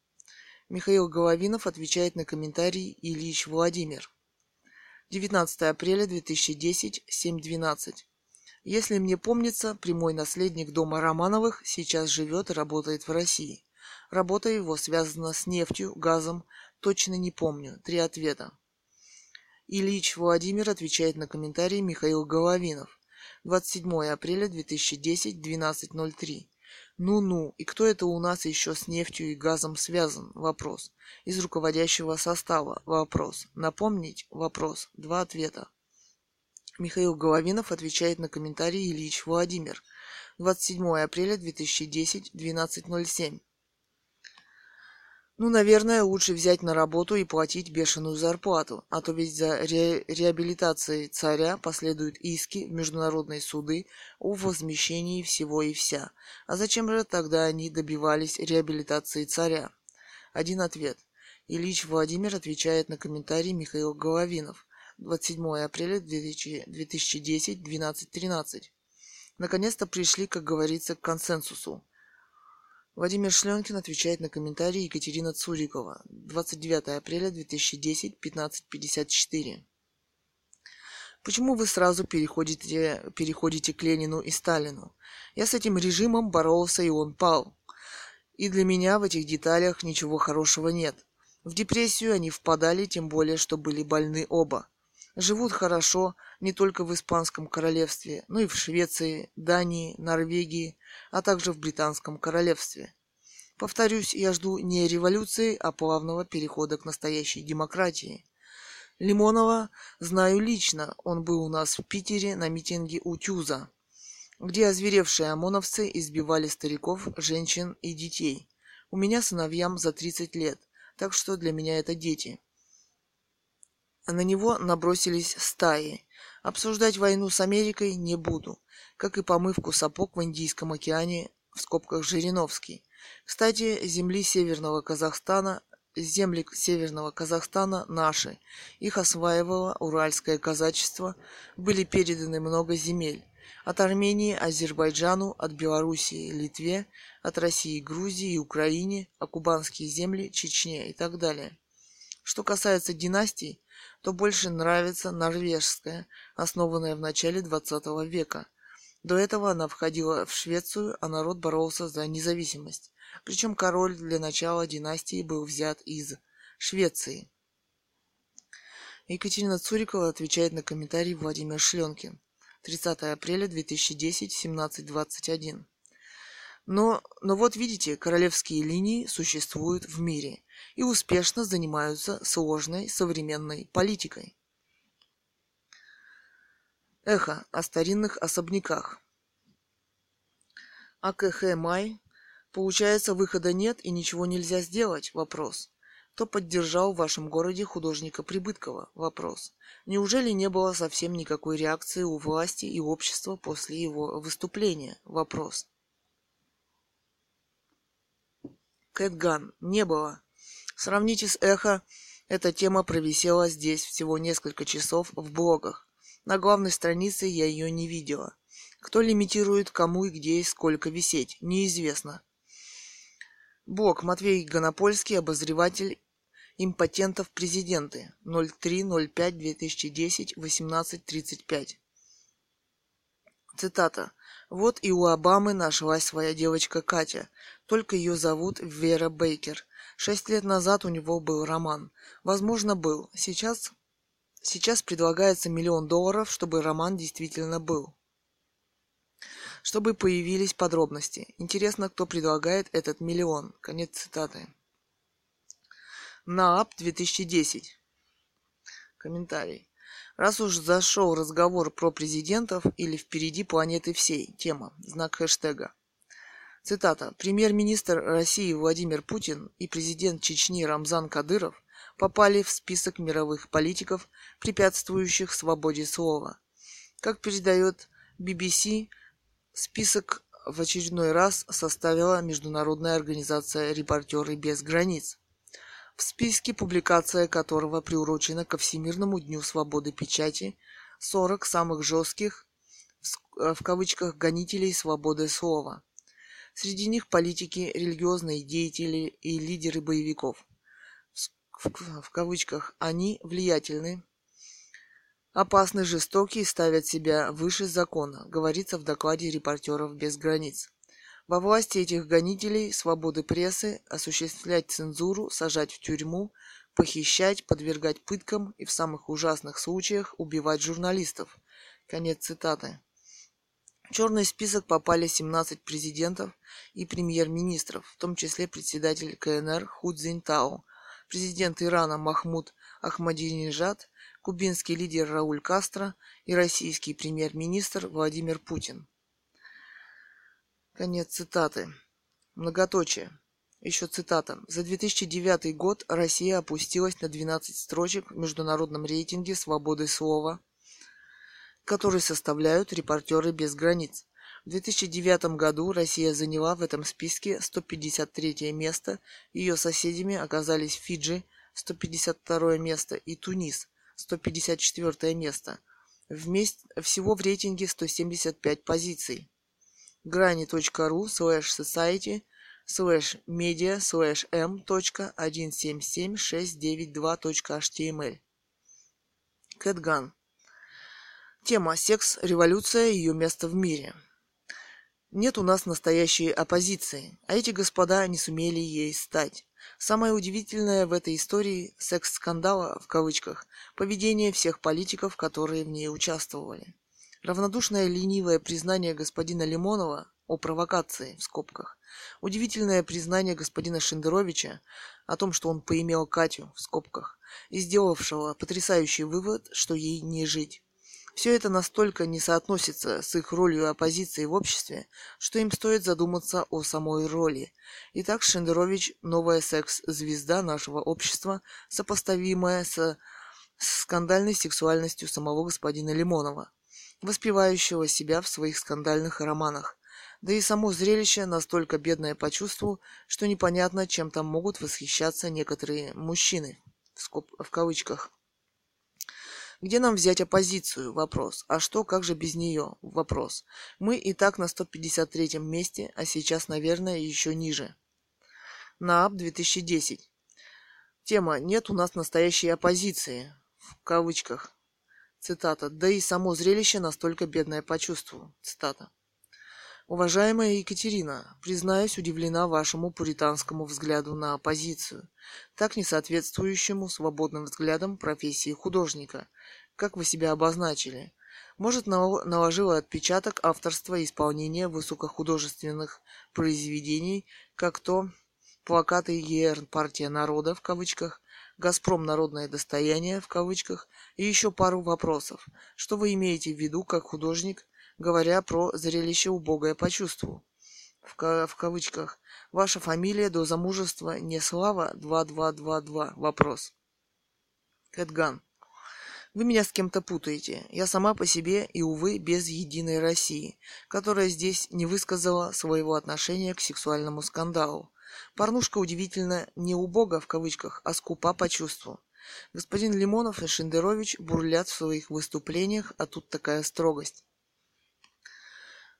Михаил Головинов отвечает на комментарий Ильич Владимир. девятнадцатое апреля две тысячи десятого, семь двенадцать. Если мне помнится, прямой наследник дома Романовых сейчас живет и работает в России. Работа его связана с нефтью, газом, точно не помню. Три ответа. Ильич Владимир отвечает на комментарии Михаил Головинов. двадцать седьмое апреля две тысячи десятого, двенадцать ноль три. Ну-ну, и кто это у нас еще с нефтью и газом связан? Вопрос. Из руководящего состава? Вопрос. Напомнить? Вопрос. Два ответа. Михаил Головинов отвечает на комментарии Ильич Владимир. двадцать седьмое апреля две тысячи десятого, двенадцать ноль семь. Ну, наверное, лучше взять на работу и платить бешеную зарплату, а то ведь за ре- реабилитацией царя последуют иски в международные суды о возмещении всего и вся. А зачем же тогда они добивались реабилитации царя? Один ответ. Ильич Владимир отвечает на комментарий Михаил Головинов. двадцать седьмое апреля две тысячи десятого, двенадцать тринадцать. Наконец-то пришли, как говорится, к консенсусу. Владимир Шленкин отвечает на комментарии Екатерина Цурикова. двадцать девятое апреля две тысячи десятого, пятнадцать пятьдесят четыре. Почему вы сразу переходите, переходите к Ленину и Сталину? Я с этим режимом боролся, и он пал. И для меня в этих деталях ничего хорошего нет. В депрессию они впадали, тем более, что были больны оба. Живут хорошо не только в Испанском королевстве, но и в Швеции, Дании, Норвегии, а также в Британском королевстве. Повторюсь, я жду не революции, а плавного перехода к настоящей демократии. Лимонова знаю лично, он был у нас в Питере на митинге у Тюза, где озверевшие ОМОНовцы избивали стариков, женщин и детей. У меня сыновьям за тридцать лет, так что для меня это дети. На него набросились стаи. Обсуждать войну с Америкой не буду, как и помывку сапог в Индийском океане, в скобках Жириновский. Кстати, земли Северного Казахстана, земли Северного Казахстана наши. Их осваивало уральское казачество, были переданы много земель. От Армении, Азербайджану, от Белоруссии, Литве, от России, Грузии и Украине, а кубанские земли, Чечне и так далее. Что касается династий, то больше нравится норвежская, основанная в начале двадцатого века. До этого она входила в Швецию, а народ боролся за независимость. Причем король для начала династии был взят из Швеции. Екатерина Цурикова отвечает на комментарий Владимир Шленкин. тридцатое апреля две тысячи десятого, семнадцать двадцать один. Но, но вот видите, королевские линии существуют в мире и успешно занимаются сложной современной политикой. Эхо о старинных особняках. АКХ Май. Получается, выхода нет и ничего нельзя сделать? Вопрос. Кто поддержал в вашем городе художника Прибыткова? Вопрос. Неужели не было совсем никакой реакции у власти и общества после его выступления? Вопрос. Кэтган. Не было. Сравните с эхо. Эта тема провисела здесь всего несколько часов в блогах. На главной странице я ее не видела. Кто лимитирует, кому и где и сколько висеть, неизвестно. Блог Матвей Гонопольский, обозреватель импотентов президенты. ноль три ноль пять две тысячи десятого, восемнадцать тридцать пять. Цитата. Вот и у Обамы нашлась своя девочка Катя. Только ее зовут Вера Бейкер. Шесть лет назад у него был роман. Возможно, был. Сейчас... Сейчас предлагается миллион долларов, чтобы роман действительно был. Чтобы появились подробности. Интересно, кто предлагает этот миллион. Конец цитаты. НААП две тысячи десятый. Комментарий. Раз уж зашел разговор про президентов или впереди планеты всей. Тема. Знак хэштега. Цитата. Премьер-министр России Владимир Путин и президент Чечни Рамзан Кадыров попали в список мировых политиков, препятствующих свободе слова. Как передает би би си, список в очередной раз составила международная организация «Репортеры без границ», в списке публикация которого приурочена ко Всемирному дню свободы печати сорок самых жестких, в кавычках, гонителей свободы слова. Среди них политики, религиозные деятели и лидеры боевиков. В кавычках, они влиятельны, опасны, жестоки и ставят себя выше закона, говорится в докладе «Репортеров без границ». Во власти этих гонителей свободы прессы осуществлять цензуру, сажать в тюрьму, похищать, подвергать пыткам и в самых ужасных случаях убивать журналистов. Конец цитаты. В черный список попали семнадцать президентов и премьер-министров, в том числе председатель ка эн эр Ху Цзиньтао, президент Ирана Махмуд Ахмадинежад, кубинский лидер Рауль Кастро и российский премьер-министр Владимир Путин. Конец цитаты. Многоточие. Еще цитата. За две тысячи девятый год Россия опустилась на двенадцать строчек в международном рейтинге свободы слова, который составляют «Репортеры без границ». В две тысячи девятом году Россия заняла в этом списке сто пятьдесят третье место. Ее соседями оказались Фиджи, сто пятьдесят второе место, и Тунис, сто пятьдесят четвёртое место. Вместе, всего в рейтинге сто семьдесят пять позиций. Грани.ру слэш society слэш media слэш m.одиннадцать семьдесят семь шестьсот девяносто два.html. Кэтган. Тема «Секс. Революция. Ее место в мире». Нет у нас настоящей оппозиции, а эти господа не сумели ей стать. Самое удивительное в этой истории «секс-скандала» в кавычках – поведение всех политиков, которые в ней участвовали. Равнодушное ленивое признание господина Лимонова о провокации, в скобках. Удивительное признание господина Шендеровича о том, что он поимел Катю, в скобках, и сделавшего потрясающий вывод, что ей не жить. Все это настолько не соотносится с их ролью оппозиции в обществе, что им стоит задуматься о самой роли. Итак, Шендерович – новая секс-звезда нашего общества, сопоставимая с скандальной сексуальностью самого господина Лимонова, воспевающего себя в своих скандальных романах. Да и само зрелище настолько бедное по чувству, что непонятно, чем там могут восхищаться некоторые «мужчины» в, скоб... в кавычках. Где нам взять оппозицию? Вопрос. А что, как же без нее? Вопрос. Мы и так на сто пятьдесят третьем месте, а сейчас, наверное, еще ниже. НААП две тысячи десятый. Тема «Нет у нас настоящей оппозиции» в кавычках. Цитата. Да и само зрелище настолько бедное по чувству. Цитата. Уважаемая Екатерина, признаюсь, удивлена вашему пуританскому взгляду на оппозицию, так не соответствующему свободным взглядам профессии художника, как вы себя обозначили. Может, наложило отпечаток авторства и исполнения высокохудожественных произведений, как то плакаты «ЕР партия народа» в кавычках, «Газпром народное достояние» в кавычках и еще пару вопросов. Что вы имеете в виду как художник, говоря про зрелище убогое по чувству? В, ка- в кавычках. Ваша фамилия до замужества не Слава двадцать два двадцать два? Вопрос. Кэтган. Вы меня с кем-то путаете. Я сама по себе и, увы, без Единой России, которая здесь не высказала своего отношения к сексуальному скандалу. Порнушка удивительно не убога в кавычках, а скупа по чувству. Господин Лимонов и Шендерович бурлят в своих выступлениях, а тут такая строгость.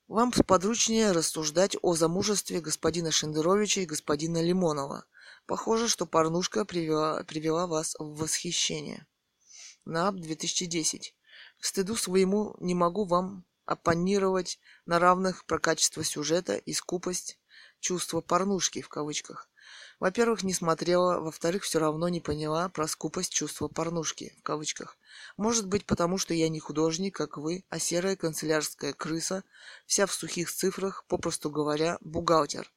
Вам сподручнее рассуждать о замужестве господина Шендеровича и господина Лимонова. Похоже, что порнушка привела, привела вас в восхищение. НААП две тысячи десятый. К стыду своему не могу вам оппонировать на равных про качество сюжета и скупость чувства порнушки в кавычках. Во-первых, не смотрела, во-вторых, все равно не поняла про скупость чувства порнушки, в кавычках. Может быть, потому что я не художник, как вы, а серая канцелярская крыса, вся в сухих цифрах, попросту говоря, бухгалтер.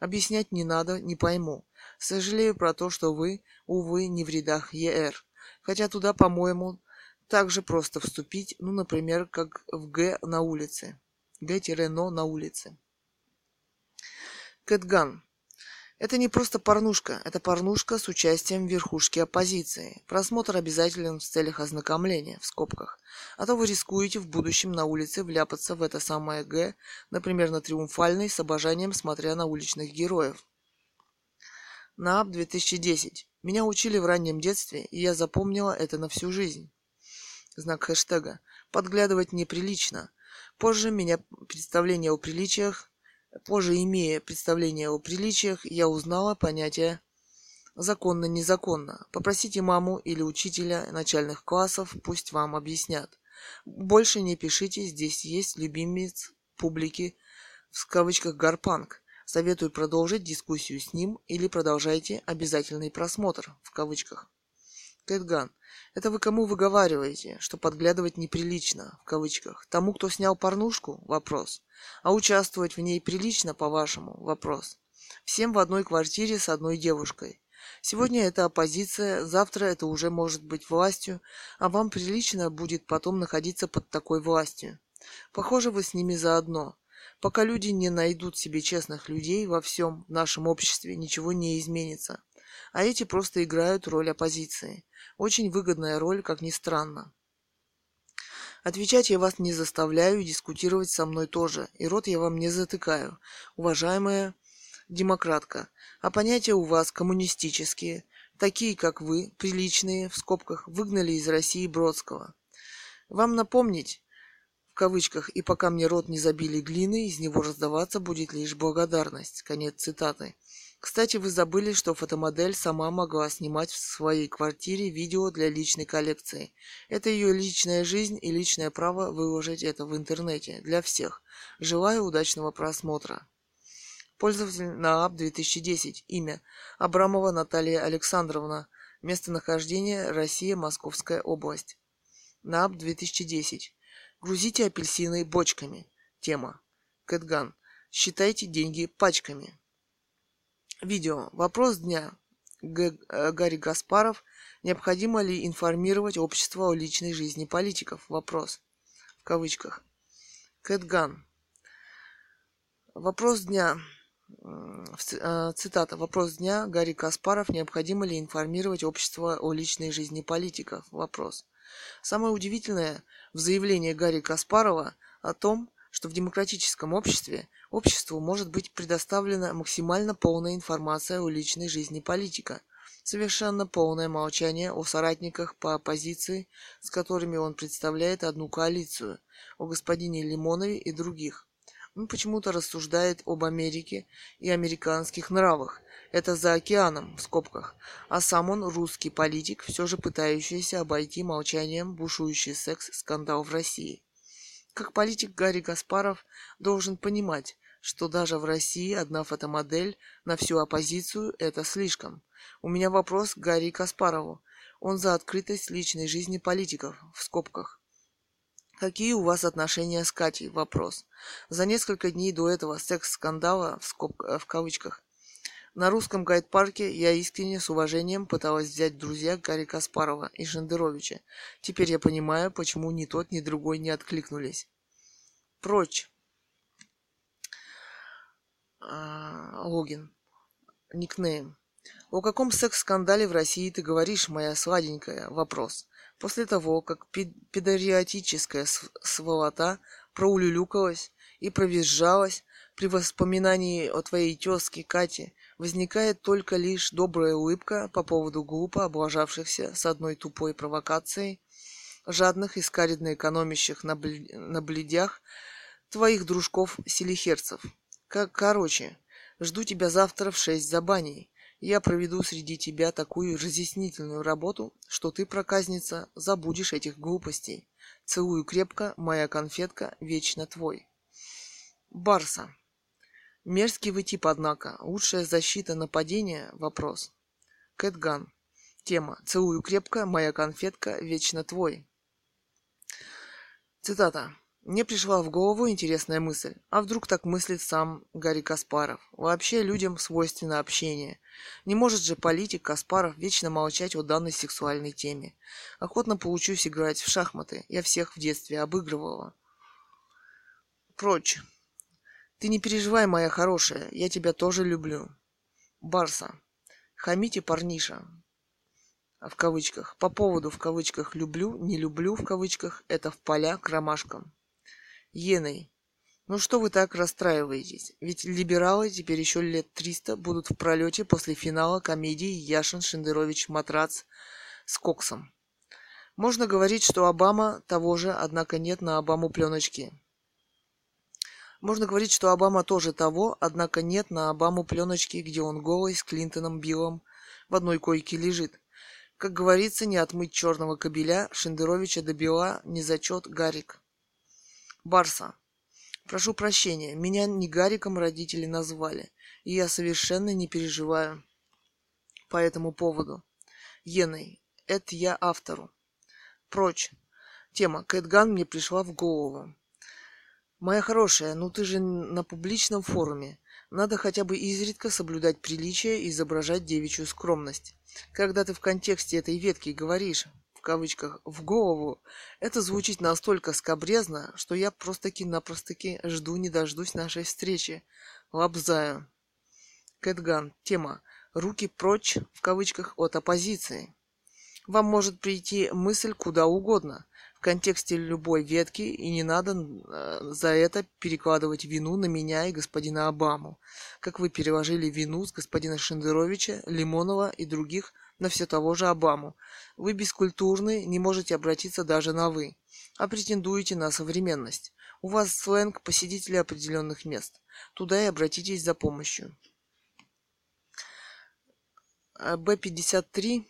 Объяснять не надо, не пойму. Сожалею про то, что вы, увы, не в рядах ЕР. Хотя туда, по-моему, так же просто вступить, ну, например, как в Г на улице. Г-но на улице. Кэтган. Это не просто порнушка, это порнушка с участием верхушки оппозиции. Просмотр обязателен в целях ознакомления, в скобках. А то вы рискуете в будущем на улице вляпаться в это самое Г, например, на Триумфальной, с обожанием смотря на уличных героев. НААП две тысячи десятый. Меня учили в раннем детстве, и я запомнила это на всю жизнь. Знак хэштега. Подглядывать неприлично. Позже меня представление о приличиях Позже, имея представление о приличиях, я узнала понятие законно-незаконно. Попросите маму или учителя начальных классов, пусть вам объяснят. Больше не пишите, здесь есть любимец публики, в кавычках, гарпанк. Советую продолжить дискуссию с ним или продолжайте обязательный просмотр, в кавычках. Кэтган. Это вы кому выговариваете, что подглядывать неприлично, в кавычках? Тому, кто снял порнушку? Вопрос. А участвовать в ней прилично, по-вашему? Вопрос. Всем в одной квартире с одной девушкой. Сегодня это оппозиция, завтра это уже может быть властью, а вам прилично будет потом находиться под такой властью. Похоже, вы с ними заодно. Пока люди не найдут себе честных людей во всем нашем обществе, ничего не изменится. А эти просто играют роль оппозиции. Очень выгодная роль, как ни странно. Отвечать я вас не заставляю, дискутировать со мной тоже, и рот я вам не затыкаю, уважаемая демократка. А понятия у вас коммунистические, такие, как вы, приличные, в скобках, выгнали из России Бродского. Вам напомнить, в кавычках, и пока мне рот не забили глиной, из него раздаваться будет лишь благодарность. Конец цитаты. Кстати, вы забыли, что фотомодель сама могла снимать в своей квартире видео для личной коллекции. Это ее личная жизнь и личное право выложить это в интернете для всех. Желаю удачного просмотра. Пользователь НААП две тысячи десять. Имя. Абрамова Наталья Александровна. Местонахождение. Россия. Московская область. НААП две тысячи десять. Грузите апельсины бочками. Тема. Кэтган. Считайте деньги пачками. Видео. Вопрос дня. Г. Гарри Гаспаров. Необходимо ли информировать общество о личной жизни политиков? Вопрос. В кавычках. Кэтган. Вопрос дня. Цитата. Вопрос дня. Гарри Гаспаров. Необходимо ли информировать общество о личной жизни политиков? Вопрос. Самое удивительное в заявлении Гарри Гаспарова о том, что в демократическом обществе обществу может быть предоставлена максимально полная информация о личной жизни политика, совершенно полное молчание о соратниках по оппозиции, с которыми он представляет одну коалицию, о господине Лимонове и других. Он почему-то рассуждает об Америке и американских нравах. Это за океаном, в скобках. А сам он русский политик, все же пытающийся обойти молчанием бушующий секс-скандал в России. Как политик Гарри Гаспаров должен понимать, что даже в России одна фотомодель на всю оппозицию – это слишком. У меня вопрос к Гарри Гаспарову. Он за открытость личной жизни политиков, в скобках. Какие у вас отношения с Катей? Вопрос. За несколько дней до этого секс-скандала, в, скобка, в кавычках, на русском гайд-парке я искренне с уважением пыталась взять друзья Гарри Гаспарова и Шендеровича. Теперь я понимаю, почему ни тот, ни другой не откликнулись. Прочь. А, логин. Никнейм. О каком секс-скандале в России ты говоришь, моя сладенькая? Вопрос. После того, как педериатическая сволота проулюлюкалась и провизжалась, при воспоминании о твоей тезке Кате возникает только лишь добрая улыбка по поводу глупо облажавшихся с одной тупой провокацией, жадных и скаридно экономящих на, бл... на бледях твоих дружков-селихерцев. Короче, жду тебя завтра в шесть за баней. Я проведу среди тебя такую разъяснительную работу, что ты, проказница, забудешь этих глупостей. Целую крепко, моя конфетка, вечно твой. Барса. Мерзкий вы тип, однако. Лучшая защита нападения? Вопрос. Кэтган. Тема. Целую крепко, моя конфетка, вечно твой. Цитата. Мне пришла в голову интересная мысль. А вдруг так мыслит сам Гарри Гаспаров? Вообще людям свойственно общение. Не может же политик Гаспаров вечно молчать о данной сексуальной теме. Охотно получусь играть в шахматы. Я всех в детстве обыгрывала. Прочь. Ты не переживай, моя хорошая. Я тебя тоже люблю. Барса. Хамите, парниша. В кавычках. По поводу, в кавычках, люблю, не люблю, в кавычках, это в поля к ромашкам. Еной. Ну что вы так расстраиваетесь? Ведь либералы теперь еще лет триста будут в пролете после финала комедии Яшин, Шендерович, Матрац с Коксом. Можно говорить, что Обама того же, однако нет на Обаму пленочки. Можно говорить, что Обама тоже того, однако нет на Обаму пленочки, где он голый с Клинтоном, Биллом, в одной койке лежит. Как говорится, не отмыть черного кобеля, Шендеровича добила, не зачет Гарик. Барса. Прошу прощения, меня не Гариком родители назвали, и я совершенно не переживаю по этому поводу. Еной. Это я автору. Прочь. Тема. Кэтган мне пришла в голову. Моя хорошая, ну ты же на публичном форуме. Надо хотя бы изредка соблюдать приличие и изображать девичью скромность. Когда ты в контексте этой ветки говоришь, в кавычках, в голову, это звучит настолько скабрезно, что я просто-таки-напросто-таки жду не дождусь нашей встречи. Лобзаю. Кэтган. Тема. Руки прочь, в кавычках, от оппозиции. Вам может прийти мысль куда угодно, в контексте любой ветки, и не надо за это перекладывать вину на меня и господина Обаму, как вы переложили вину с господина Шендеровича, Лимонова и других на все того же Обаму. Вы бескультурны, не можете обратиться даже на «вы», а претендуете на современность. У вас сленг посетителей определенных мест. Туда и обратитесь за помощью. Б пятьдесят три.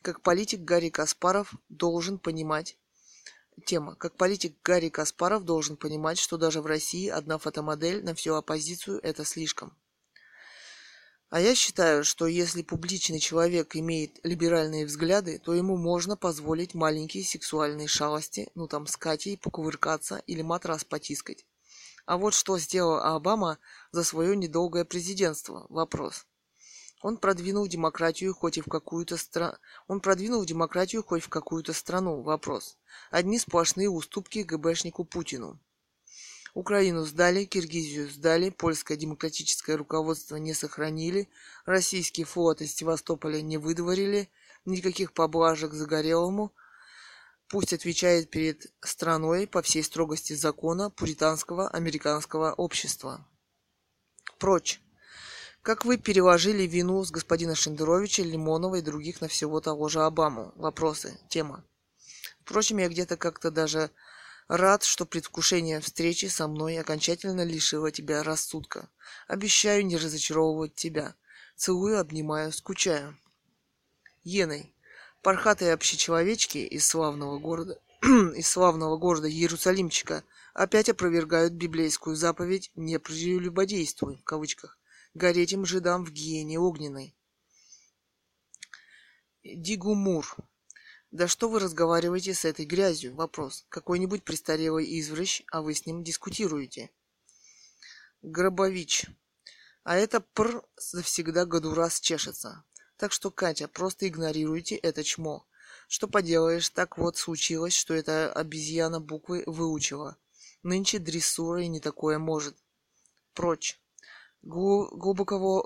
Как политик Гарри Каспаров должен понимать... Тема. Как политик Гарри Каспаров должен понимать, что даже в России одна фотомодель на всю оппозицию – это слишком. А я считаю, что если публичный человек имеет либеральные взгляды, то ему можно позволить маленькие сексуальные шалости, ну там с Катей покувыркаться или матрас потискать. А вот что сделал Обама за свое недолгое президентство – вопрос. Он продвинул демократию хоть и в какую-то страну. Он продвинул демократию хоть в какую-то страну. Вопрос. Одни сплошные уступки ГБшнику Путину. Украину сдали, Киргизию сдали, польское демократическое руководство не сохранили, российский флот из Севастополя не выдворили, никаких поблажек Загорелому. Пусть отвечает перед страной по всей строгости закона пуританского американского общества. Прочь. Как вы переложили вину с господина Шендеровича, Лимонова и других на всего того же Обаму? Вопросы. Тема. Впрочем, я где-то как-то даже рад, что предвкушение встречи со мной окончательно лишило тебя рассудка. Обещаю не разочаровывать тебя. Целую, обнимаю, скучаю. Еной. Пархатые общечеловечки из славного города, из славного города Иерусалимчика опять опровергают библейскую заповедь «не прелюбодействуй» в кавычках. Гореть им жидам в гиене огненной. Дигумур. Да что вы разговариваете с этой грязью? Вопрос. Какой-нибудь престарелый извращ, а вы с ним дискутируете. Гробович. А это пр завсегда году раз чешется. Так что, Катя, просто игнорируйте это чмо. Что поделаешь, так вот случилось, что эта обезьяна буквы выучила. Нынче дрессура и не такое может. Прочь. Глубоко,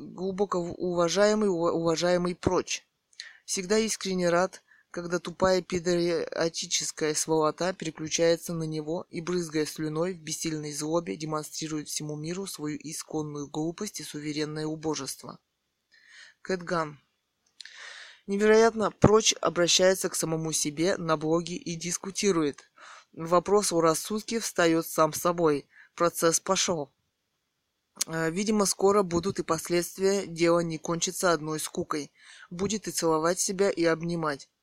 глубоко уважаемый, уважаемый прочь. Всегда искренне рад, когда тупая педериатическая сволота переключается на него и, брызгая слюной, в бессильной злобе демонстрирует всему миру свою исконную глупость и суверенное убожество. Кэтган. Невероятно, прочь обращается к самому себе на блоге и дискутирует. Вопрос о рассудке встает сам собой. Процесс пошел. Видимо, скоро будут и последствия, дело не кончится одной скукой. Будет и целовать себя, и обнимать.